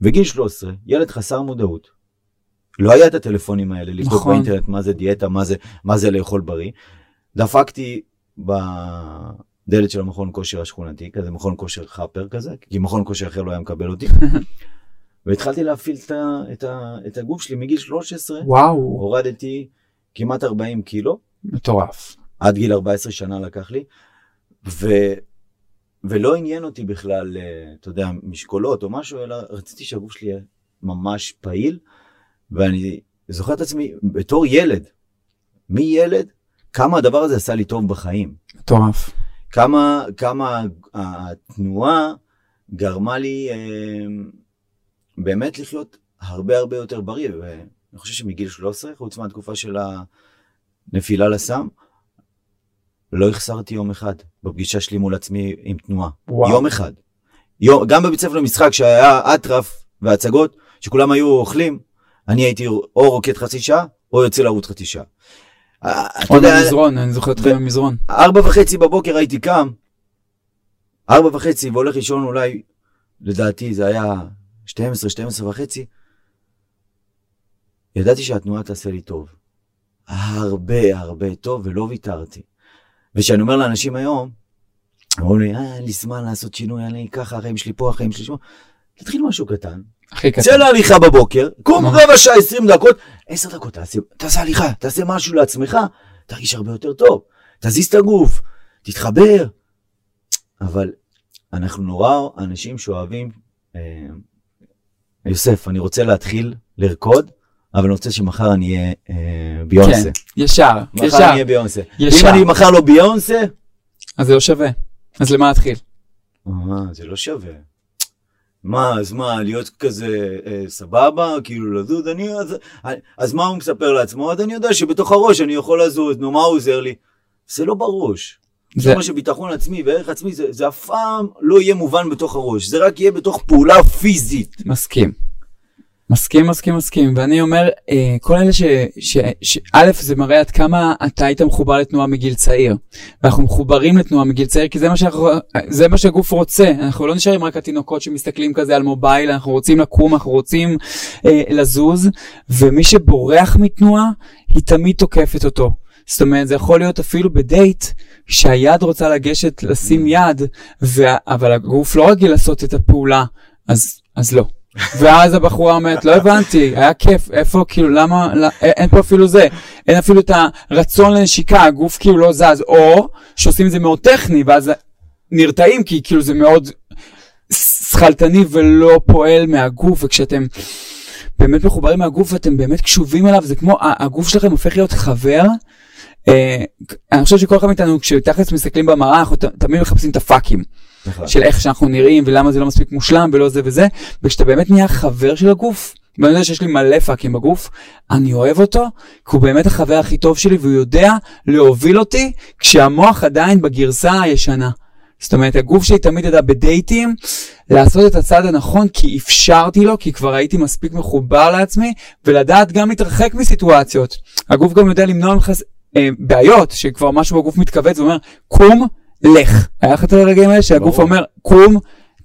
וגיל 13, ילד חסר מודעות. לא היה את הטלפונים האלה, לבדוק נכון. באינטרנט מה זה דיאטה, מה זה לאכול בריא. דפקתי בדלת של המכון כושר השכונתי, כזה מכון כושר חפר כזה, כי מכון כושר אחר לא היה מקבל אותי. והתחלתי להפעיל את הגוף שלי מגיל 13. וואו. הורדתי כמעט 40 קילו. מטורף. עד גיל 14 שנה לקח לי. ולא עניין אותי בכלל, אתה יודע, משקולות או משהו, אלא רציתי שהגוף שלי יהיה ממש פעיל. ואני זוכר את עצמי, בתור ילד, מילד, כמה הדבר הזה עשה לי טוב בחיים. מטורף. כמה התנועה גרמה לי באמת לחיות הרבה הרבה יותר בריא. ואני חושב שמגיל 13, חוץ מהתקופה של הנפילה לסם, לא החסרתי יום אחד בפגישה שלי מול עצמי עם תנועה. וואו. יום אחד. גם בבית ספר למשחק שהיה אטרף והצגות, שכולם היו אוכלים, אני הייתי או רוקט חצי שעה, או יוצא לרוץ חצי שעה. או במזרון, אני זוכר אתכם במזרון. 4:30 בבוקר הייתי קם, 4:30 והולך לישון אולי, לדעתי זה היה 12:30. ידעתי שהתנועה תעשה לי טוב. הרבה הרבה טוב, ולא ויתרתי. ושאני אומר לאנשים היום, אמרו לי, אין לי זמן לעשות שינוי, אני ככה, החיים שלי פה, החיים שלי שמה. תתחיל משהו קטן. צא להליכה בבוקר, קום רבע שעה 20 דקות, 10 דקות, תעשה הליכה, תעשה משהו לעצמך, תרגיש הרבה יותר טוב, תזיז את הגוף, תתחבר. אבל אנחנו נורא אנשים שאוהבים, יוסף, אני רוצה להתחיל לרקוד, אבל אני רוצה שמחר אני אהיה ביונסה. ישר, מחר אני אהיה ביונסה. אם אני מחר לא ביונסה, אז זה לא שווה. אז למה להתחיל? זה לא שווה. מה, אז מה, להיות כזה סבבה, כאילו לזוז, אז מה הוא מספר לעצמו? אז אני יודע שבתוך הראש אני יכול לזוז, נו, מה הוא עוזר לי? זה לא בראש. זה מה שביטחון עצמי וערך עצמי, זה אף פעם לא יהיה מובן בתוך הראש, זה רק יהיה בתוך פעולה פיזית. מסכים, ואני אומר, כל אלה א', זה מראה עד כמה אתה היית מחובר לתנועה מגיל צעיר, ואנחנו מחוברים לתנועה מגיל צעיר, כי זה מה שהגוף רוצה, אנחנו לא נשארים רק התינוקות שמסתכלים כזה על מובייל, אנחנו רוצים לקום, אנחנו רוצים לזוז, ומי שבורח מתנועה, היא תמיד תוקפת אותו. זאת אומרת, זה יכול להיות אפילו בדייט, שהיד רוצה לגשת, לשים יד, אבל הגוף לא רגיל לעשות את הפעולה, אז לא. ואז הבחורה אומרת, לא הבנתי, היה כיף, איפה, כאילו, למה, אין פה אפילו זה, אין אפילו את הרצון לנשיקה, הגוף כאילו לא זז, או שעושים זה מאוד טכני, ואז נרתעים, כי כאילו זה מאוד שחלטני ולא פועל מהגוף, וכשאתם באמת מחוברים מהגוף, ואתם באמת קשובים אליו, זה כמו, הגוף שלכם הופך להיות חבר, אני חושב שכל אחד מאיתנו, כשתכלס מסתכלים במראה, אנחנו תמיד מחפשים את הפאקים, של איך שאנחנו נראים, ולמה זה לא מספיק מושלם, ולא זה וזה, וכשאתה באמת נהיה חבר של הגוף, ואני יודע שיש לי מלא פאקים בגוף, אני אוהב אותו, כי הוא באמת החבר הכי טוב שלי, והוא יודע להוביל אותי, כשהמוח עדיין בגרסה הישנה. זאת אומרת, הגוף שלי תמיד ידע בדייטים, לעשות את הצעד הנכון, כי אפשרתי לו, כי כבר הייתי מספיק מחובר לעצמי, ולדעת גם להתרחק מסיטואציות. הגוף גם יודע למנוע בעיות, שכבר משהו בגוף מתכווץ, ואומר, קום, לך. היה לך את הרגעים האלה שהגוף אומר, קום,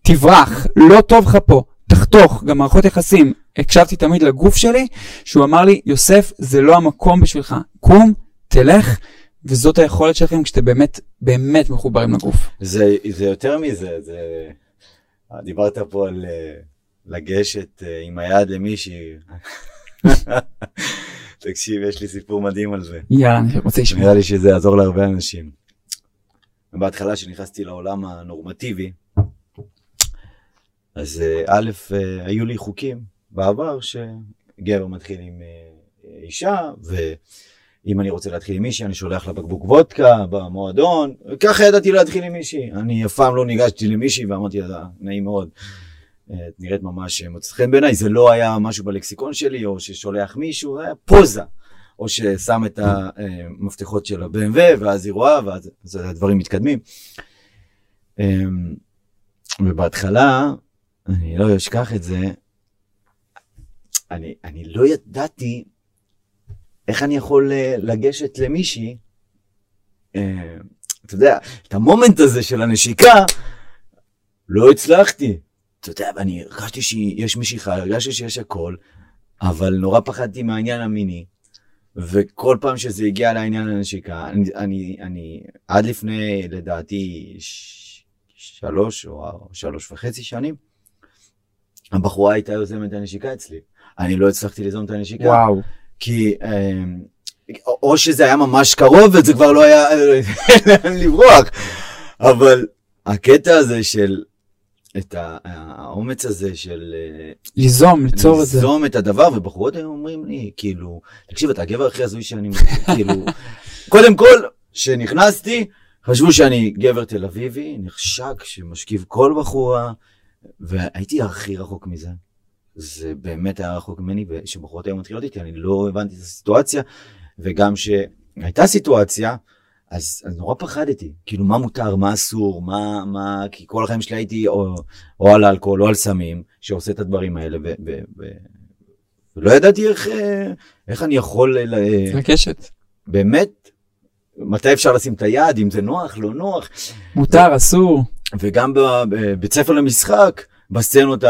תברח, לא טוב לך פה, תחתוך, גם מערכות יחסים. הקשבתי תמיד לגוף שלי, שהוא אמר לי, יוסף, זה לא המקום בשבילך. קום, תלך, וזאת היכולת שלכם כשאתם באמת, באמת מחוברים לגוף. זה יותר מזה, זה... דיברת פה על לגשת עם היד למישהי. תקשיב, יש לי סיפור מדהים על זה. יאללה, אני רוצה לשמוע. נראה לי שזה יעזור להרבה אנשים. בהתחלה שנכנסתי לעולם הנורמטיבי, אז א', היו לי חוקים בעבר שגבר מתחיל עם אישה, ואם אני רוצה להתחיל עם מישהי, אני שולח לה בקבוק וודקה במועדון, ככה ידעתי להתחיל עם מישהי. אני אף פעם לא ניגשתי למישהי ואמרתי לה, נעים מאוד. נראית ממש מוצחן בעיניי, זה לא היה משהו בלקסיקון שלי, או ששולח מישהו, זה היה פוזה, או ששם את המפתחות של ה-BMW, ואז היא רואה, ואז הדברים מתקדמים. ובהתחלה, אני לא אשכח את זה, אני לא ידעתי איך אני יכול לגשת למישהי, אתה יודע, את המומנט הזה של הנשיקה, לא הצלחתי. אתה יודע, ואני הרגשתי שיש משיכה, הרגשתי שיש הכל, אבל נורא פחדתי מהעניין המיני, וכל פעם שזה הגיע לעניין הנשיקה, אני עד לפני, לדעתי, 3 או 3.5 שנים, הבחורה הייתה יוזמת את הנשיקה אצלי. אני לא הצלחתי ליזום את הנשיקה. וואו. כי, או שזה היה ממש קרוב, וזה כבר לא היה לברוח, אבל הקטע הזה של... את האומץ הזה של ליזום את הדבר, ובחורות היום אומרים לי, כאילו, תקשיב, אתה הגבר הכי הזוי שאני, כאילו, קודם כל, שנכנסתי, חשבו שאני גבר תל אביבי, נחשק, שמשכיב כל בחורה, והייתי הכי רחוק מזה. זה באמת היה רחוק ממני, ושבחורות היום מתחילות איתי, אני לא הבנתי את הסיטואציה, וגם שהייתה סיטואציה, אז נורא פחדתי, כאילו מה מותר, מה אסור, מה, כי כל החיים שלי הייתי או על אלכוהול או על סמים, שעושה את הדברים האלה, ולא ידעתי איך אני יכול... לקשת. באמת, מתי אפשר לשים את היד, אם זה נוח, לא נוח. מותר, אסור. וגם בבית ספר למשחק, בסצנות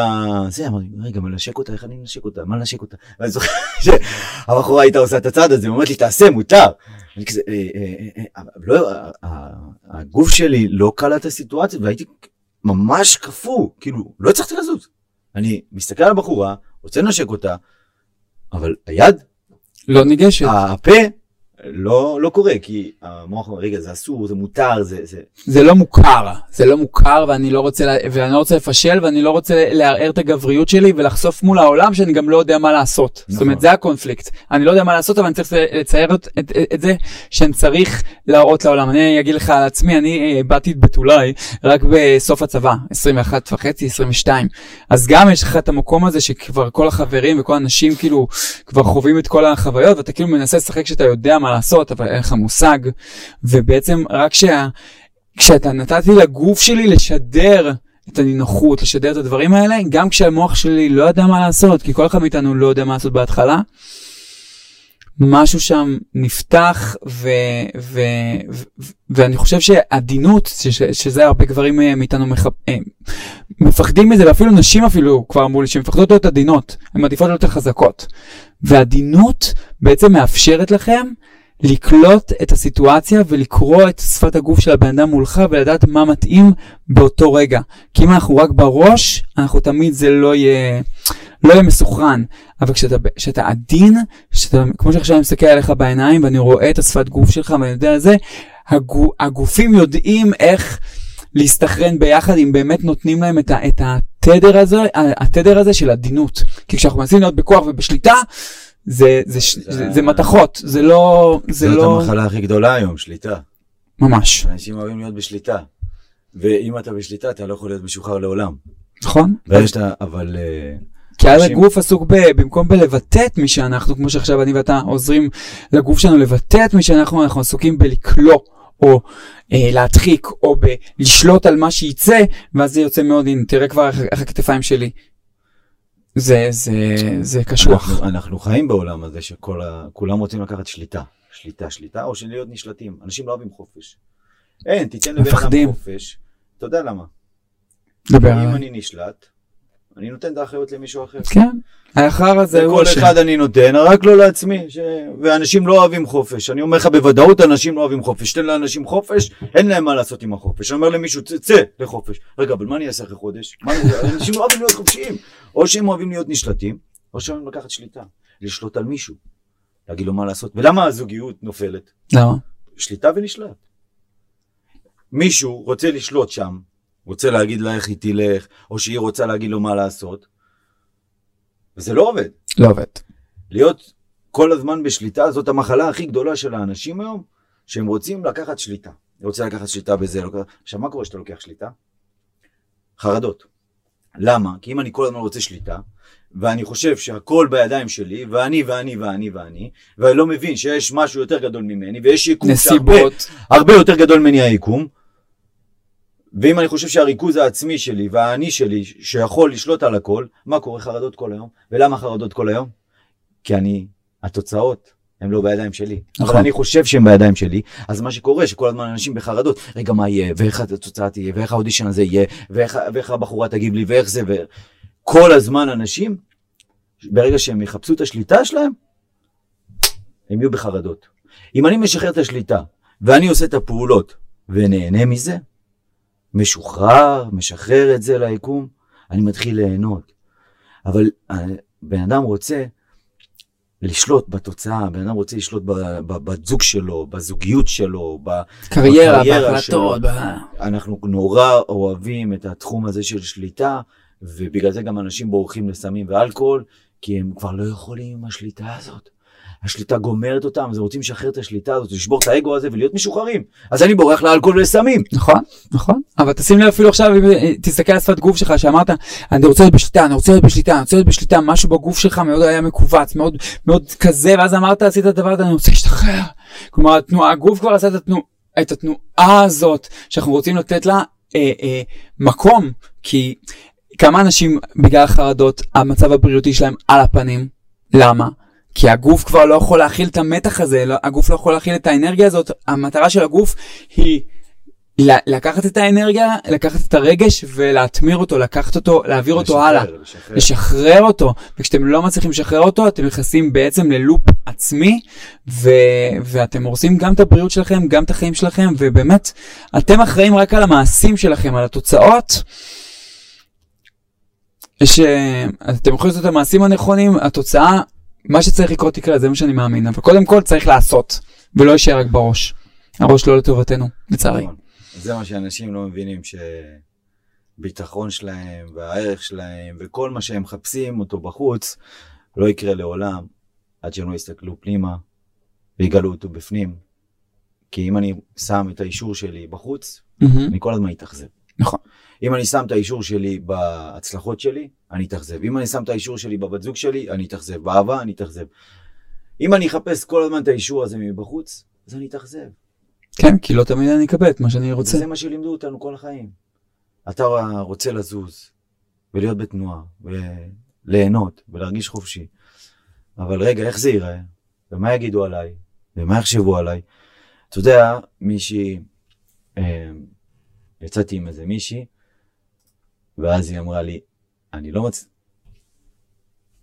זה, אמרתי, רגע, מה לנשק אותה, איך אני נשק אותה, מה לנשק אותה? ואני זוכר שהבחורה הייתה עושה את הצד הזה, ואומרת לי, תעשה, מותר. הגוף שלי לא קלט את הסיטואציה, והייתי ממש קפוא, כאילו, לא הצלחתי לזוז. אני מסתכל על הבחורה, רוצה לנשק אותה, אבל היד, לא ניגשת. הפה, לא קורה, כי המוח אומר, רגע, זה אסור, זה מותר, זה לא מוכר, זה לא מוכר, ואני לא רוצה לפשל, ואני לא רוצה לערער את הגבריות שלי, ולחשוף מול העולם שאני גם לא יודע מה לעשות. זאת אומרת, זה הקונפליקט. אני לא יודע מה לעשות, אבל אני צריך לצייר את זה, שאני צריך להראות לעולם. אני אגיד לך על עצמי, אני באתי בתולי, רק בסוף הצבא, 21.5, 22. אז גם יש לך את המקום הזה, שכבר כל החברים וכל האנשים, כאילו, כבר חווים את כל החוויות, ואתה כאילו מנסה לשחק שאתה יודע מה לעשות, אבל אין לך מושג, ובעצם רק כשאתה נתתי לגוף שלי לשדר את הנינוחות, לשדר את הדברים האלה, גם כשהמוח שלי לא יודע מה לעשות, כי כל אחד מאיתנו לא יודע מה לעשות בהתחלה, משהו שם נפתח, ואני חושב שהעדינות, שזה הרבה גברים מאיתנו מפחדים מזה, ואפילו נשים אפילו כבר אמרו לי, שמפחדות להיות עדינות, הן מעדיפות להיות חזקות. והעדינות בעצם מאפשרת לכם לקלוט את הסיטואציה ולקרוא את שפת הגוף של הבן אדם מולך ולדעת מה מתאים באותו רגע. כי אם אנחנו רק בראש, אנחנו תמיד זה לא יהיה מסוכן. אבל כשאתה עדין, כמו שעכשיו אני מסתכל עליך בעיניים ואני רואה את השפת גוף שלך ואני יודע על זה, הגופים יודעים איך להסתכרן ביחד אם באמת נותנים להם את התדר הזה של עדינות. כי כשאנחנו מנסים להיות בכוח ובשליטה, זה מתחות, זה לא... זאת המחלה הכי גדולה היום, שליטה. ממש. אנשים אוהבים להיות בשליטה. ואם אתה בשליטה, אתה לא יכול להיות משוחרר לעולם. נכון. אבל... כי אז הגוף עסוק במקום בלבטא את מי שאנחנו, כמו שעכשיו אני ואתה עוזרים לגוף שלנו לבטא את מי שאנחנו, אנחנו עסוקים בלקלוא, או להדחיק, או לשלוט על מה שייצא, ואז זה יוצא מאוד, הנה, תראה כבר איך הכתפיים שלי. זה קשוח. אנחנו חיים בעולם הזה שכולם רוצים לקחת שליטה, או שלהיות נשלטים. אנשים לא אוהבים חופש. אין, תיתן לבן אדם חופש. אתה יודע למה? אם אני נשלט, אני נותן את האחריות למישהו אחר. כן, האחר הזה הוא... לכל אחד אני נותן, רק לא לעצמי. ואנשים לא אוהבים חופש. אני אומר לך בוודאות, אנשים לא אוהבים חופש. תן לאנשים חופש, אין להם מה לעשות עם החופש. אני אומר למישהו, צא לחופש. רגע, אבל מה אני אעשה אחרי חודש? אנשים לא אוהבים להיות חופשיים. או שהם אוהבים להיות נשלטים, או שהם אוהבים לקחת שליטה. לשלוט על מישהו. להגיד לו מה לעשות. ולמה הזוגיות נופלת? למה? שליטה ונשלט. מישהו רוצה לשלוט שם. רוצה להגיד לה איך היא תלך, או שהיא רוצה להגיד לו מה לעשות. וזה לא עובד. לא עובד. להיות כל הזמן בשליטה, זאת המחלה הכי גדולה של האנשים היום, שהם רוצים לקחת שליטה. רוצה לקחת שליטה בזה. עכשיו, מה קורה שאתה לוקח שליטה? חרדות. למה? כי אם אני כל הזמן רוצה שליטה, ואני חושב שהכל בידיים שלי, ואני ואני ואני ואני, ואני לא מבין שיש משהו יותר גדול ממני, ויש יקום הרבה יותר גדול ממני היקום, ואם אני חושב שהריכוז העצמי שלי והאני שלי שיכול לשלוט על הכל, מה קורה? חרדות כל היום. ולמה חרדות כל היום? כי התוצאות הן לא בידיים שלי. אבל אני חושב שהן בידיים שלי, אז מה שקורה שכל הזמן אנשים בחרדות, רגע מה יהיה, ואיך התוצאה תהיה, ואיך האודישן הזה יהיה, ואיך הבחורה תגיב לי, ואיך זה, כל הזמן אנשים, ברגע שהם יחפשו את השליטה שלהם, הם יהיו בחרדות. אם אני משחרר את השליטה, ואני עושה את הפעולות, ונהנה מזה, משחרר את זה ליקום, אני מתחיל ליהנות. אבל בן אדם רוצה לשלוט בתוצאה, בן אדם רוצה לשלוט בזוג שלו, בזוגיות שלו, בקריירה שלו. אנחנו נורא אוהבים את התחום הזה של שליטה, ובגלל זה גם אנשים בורחים לסמים ואלכוהול, כי הם כבר לא יכולים עם השליטה הזאת. השליטה גומרת אותם, אז רוצים לשחרר את השליטה הזאת, לשבור את האגו הזה ולהיות משוחררים. אז אני בורח לאלכוהול ולסמים. נכון, נכון. אבל תשים לב אפילו עכשיו, תסתכל על שפת גוף שלך, שאמרת, אני רוצה להיות בשליטה, אני רוצה להיות בשליטה, אני רוצה להיות בשליטה, משהו בגוף שלך מאוד היה מקווץ, מאוד מאוד כזה, ואז אמרת, עשית את הדבר, אני רוצה להשתחרר. כלומר, הגוף כבר עשה את התנועה הזאת, שאנחנו רוצים לתת לה מקום, כי כמה אנשים בגלל החרדות, המצב הבריאותי שלהם על הפנים. למה? כי הגוף כבר לא יכול להכיל את המתח הזה, הגוף לא יכול להכיל את האנרגיה הזאת. המטרה של הגוף היא לקחת את האנרגיה, לקחת את הרגש ולהתמיר אותו, לקחת אותו, להעביר אותו הלאה, לשחרר אותו. וכשאתם לא מצליחים לשחרר אותו, אתם נכנסים בעצם ללופ עצמי, ואתם הורסים גם את הבריאות שלכם, גם את החיים שלכם, ובאמת, אתם אחראים רק על המעשים שלכם, על התוצאות. אתם יכולים לעשות את המעשים הנכונים, התוצאה, מה שצריך לקרות יקרה, זה מה שאני מאמין. אבל קודם כל צריך לעשות, ולא יישאר רק בראש. הראש לא לטובתנו, לצערי. זה מה שאנשים לא מבינים, שביטחון שלהם והערך שלהם, וכל מה שהם מחפשים אותו בחוץ, לא יקרה לעולם, עד שהם לא יסתכלו פנימה, ויגלו אותו בפנים. כי אם אני שם את האישור שלי בחוץ, אני כל הזמן אתאכזב. נכון. אם אני שם את האישור שלי בהצלחות שלי, אני אתאכזב. אם אני שם את האישור שלי בבת זוג שלי, אני אתאכזב. באהבה, אני אתאכזב. אם אני אחפש כל הזמן את האישור הזה מבחוץ, אז אני אתאכזב. כן, כי לא תמיד אני אקבל את מה שאני רוצה. וזה מה שלימדו אותנו כל החיים. אתה רוצה לזוז, ולהיות בתנועה, וליהנות, ולהרגיש חופשי. אבל רגע, איך זה ייראה? ומה יגידו עליי? ומה יחשבו עליי? אתה יודע, מישהי... יצאתי עם איזה מישהי, ואז היא אמרה לי, אני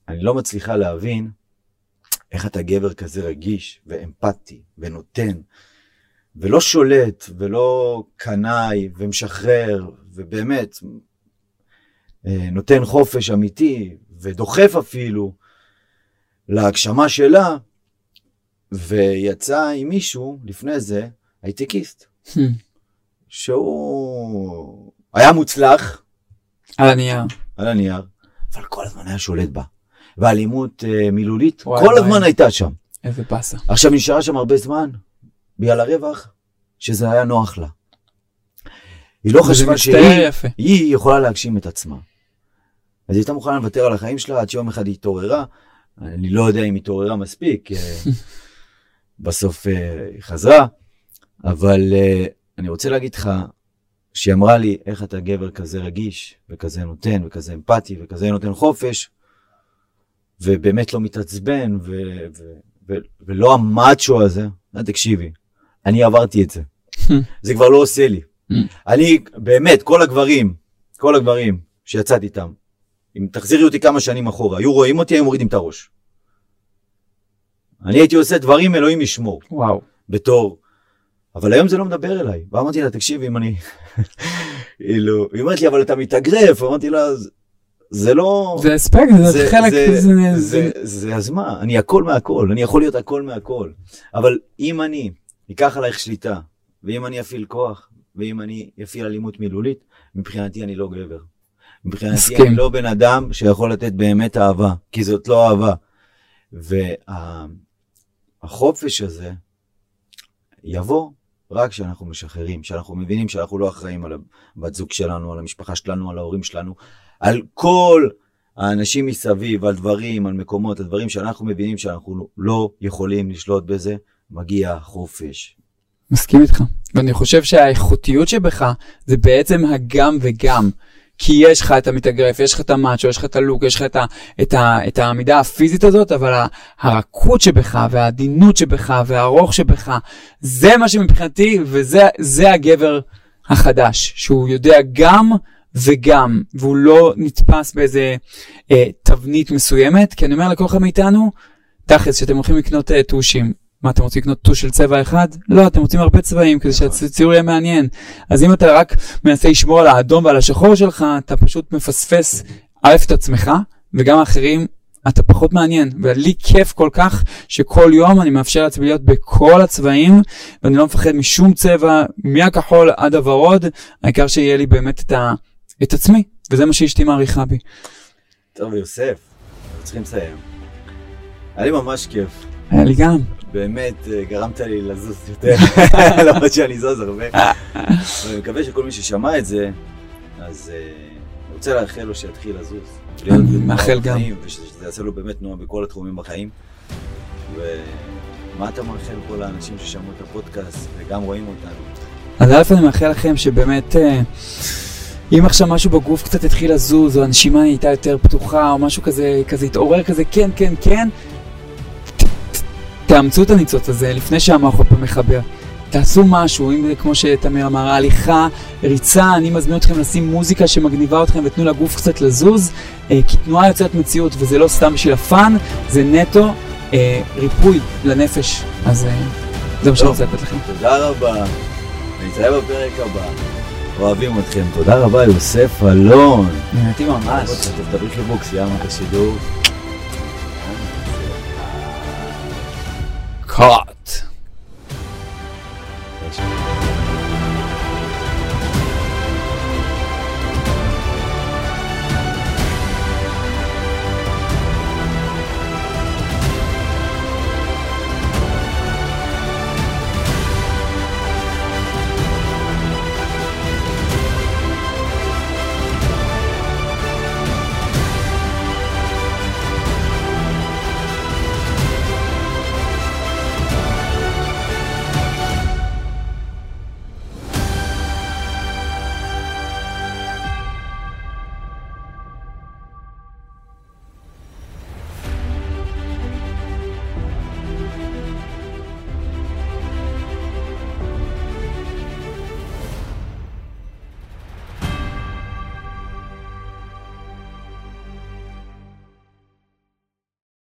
לא מצליחה להבין איך אתה גבר כזה רגיש ואמפתי ונותן, ולא שולט ולא קנאי ומשחרר, ובאמת נותן חופש אמיתי ודוחף אפילו להגשמה שלה, ויצא עם מישהו לפני זה, הייטקיסט. שהוא היה מוצלח על הנייר, אבל כל הזמן היה שולט בה, והאלימות מילולית כל הזמן הייתה שם. איזה פסה. עכשיו נשארה שם הרבה זמן בגלל הרווח, שזה היה נוח לה. היא לא חשבה שהיא יכולה להגשים את עצמה, אז היא הייתה מוכנה לוותר על החיים שלה, עד שיום אחד היא התעוררה. אני לא יודע אם היא התעוררה מספיק, בסוף היא חזרה. אבל אני רוצה להגיד לך, שהיא אמרה לי, איך אתה גבר כזה רגיש, וכזה נותן, וכזה אמפתי, וכזה נותן חופש, ובאמת לא מתעצבן, ולא המאצ'ו הזה. תקשיבי, אני עברתי את זה. זה כבר לא עושה לי. אני באמת, כל הגברים שיצאתי איתם, אם תחזירי אותי כמה שנים אחורה, היו רואים אותי, היו מורידים את הראש. אני הייתי עושה דברים, אלוהים ישמור. וואו. בתור, אבל היום זה לא מדבר אליי. ואמרתי לה, תקשיב, אם אני... היא אומרת לי, אבל אתה מתאגרף. אמרתי לה, זה לא... זה אספק, זה חלק... זה אז מה? אני הכל מהכל, אני יכול להיות הכל מהכל. אבל אם אני אקח עלייך שליטה, ואם אני אפעיל כוח, ואם אני אפעיל אלימות מילולית, מבחינתי אני לא גבר. מבחינתי אני לא בן אדם שיכול לתת באמת אהבה, כי זאת לא אהבה. והחופש הזה יבוא רק כשאנחנו משחררים, כשאנחנו מבינים שאנחנו לא אחראים על הבת זוג שלנו, על המשפחה שלנו, על ההורים שלנו, על כל האנשים מסביב, על דברים, על מקומות, על דברים שאנחנו מבינים שאנחנו לא יכולים לשלוט בזה, מגיע חופש. מסכים איתך. ואני חושב שהאיכותיות שבך זה בעצם הגם וגם. כי יש לך את המתאגרף, יש לך את המאצ'ו, יש לך את הלוק, יש לך את העמידה הפיזית הזאת, אבל הרכות שבך והעדינות שבך והארוך שבך, זה מה שמבחינתי, וזה הגבר החדש, שהוא יודע גם וגם, והוא לא נתפס באיזה תבנית מסוימת, כי אני אומר לכל אחד מאיתנו, תכלס, שאתם הולכים לקנות תושים, מה, אתם רוצים לקנות טוש של צבע אחד? לא, אתם רוצים הרבה צבעים, כדי שהציור יהיה מעניין. אז אם אתה רק מנסה לשמור על האדום ועל השחור שלך, אתה פשוט מפספס א' את עצמך, וגם האחרים, אתה פחות מעניין. ולי כיף כל כך, שכל יום אני מאפשר לעצמי להיות בכל הצבעים, ואני לא מפחד משום צבע, מהכחול עד הוורוד, העיקר שיהיה לי באמת את עצמי, וזה מה שאשתי מעריכה בי. טוב, יוסף, אנחנו צריכים לסיים. היה לי ממש כיף. היה לי גם. באמת גרמת לי לזוז יותר, למרות שאני זוז הרבה. אני מקווה שכל מי ששמע את זה, אז אני רוצה לאחל לו שיתחיל לזוז. אני מאחל גם. ושזה יעשה לו באמת תנועה בכל התחומים בחיים. ומה אתה מאחל כל האנשים ששמעו את הפודקאסט וגם רואים אותנו? אז אלף אני מאחל לכם שבאמת... אם עכשיו משהו בגוף קצת התחיל לזוז, או הנשימה הייתה יותר פתוחה, או משהו כזה התעורר כזה, כן, כן, כן, תאמצו את הניצוץ הזה לפני שהמוח פה מחבר. תעשו משהו, אם זה כמו שתמיר אמר, הליכה, ריצה, אני מזמין אתכם לשים מוזיקה שמגניבה אתכם ותנו לגוף קצת לזוז, כי תנועה יוצאת מציאות, וזה לא סתם בשביל הפן, זה נטו ריפוי לנפש. אז זה מה שאני רוצה לתת לכם. תודה רבה, נתראה בפרק הבא. אוהבים אתכם. תודה רבה יוסף אלון. נהנתי ממש. תדברי לבוקס, יאמה את השידור. Hot.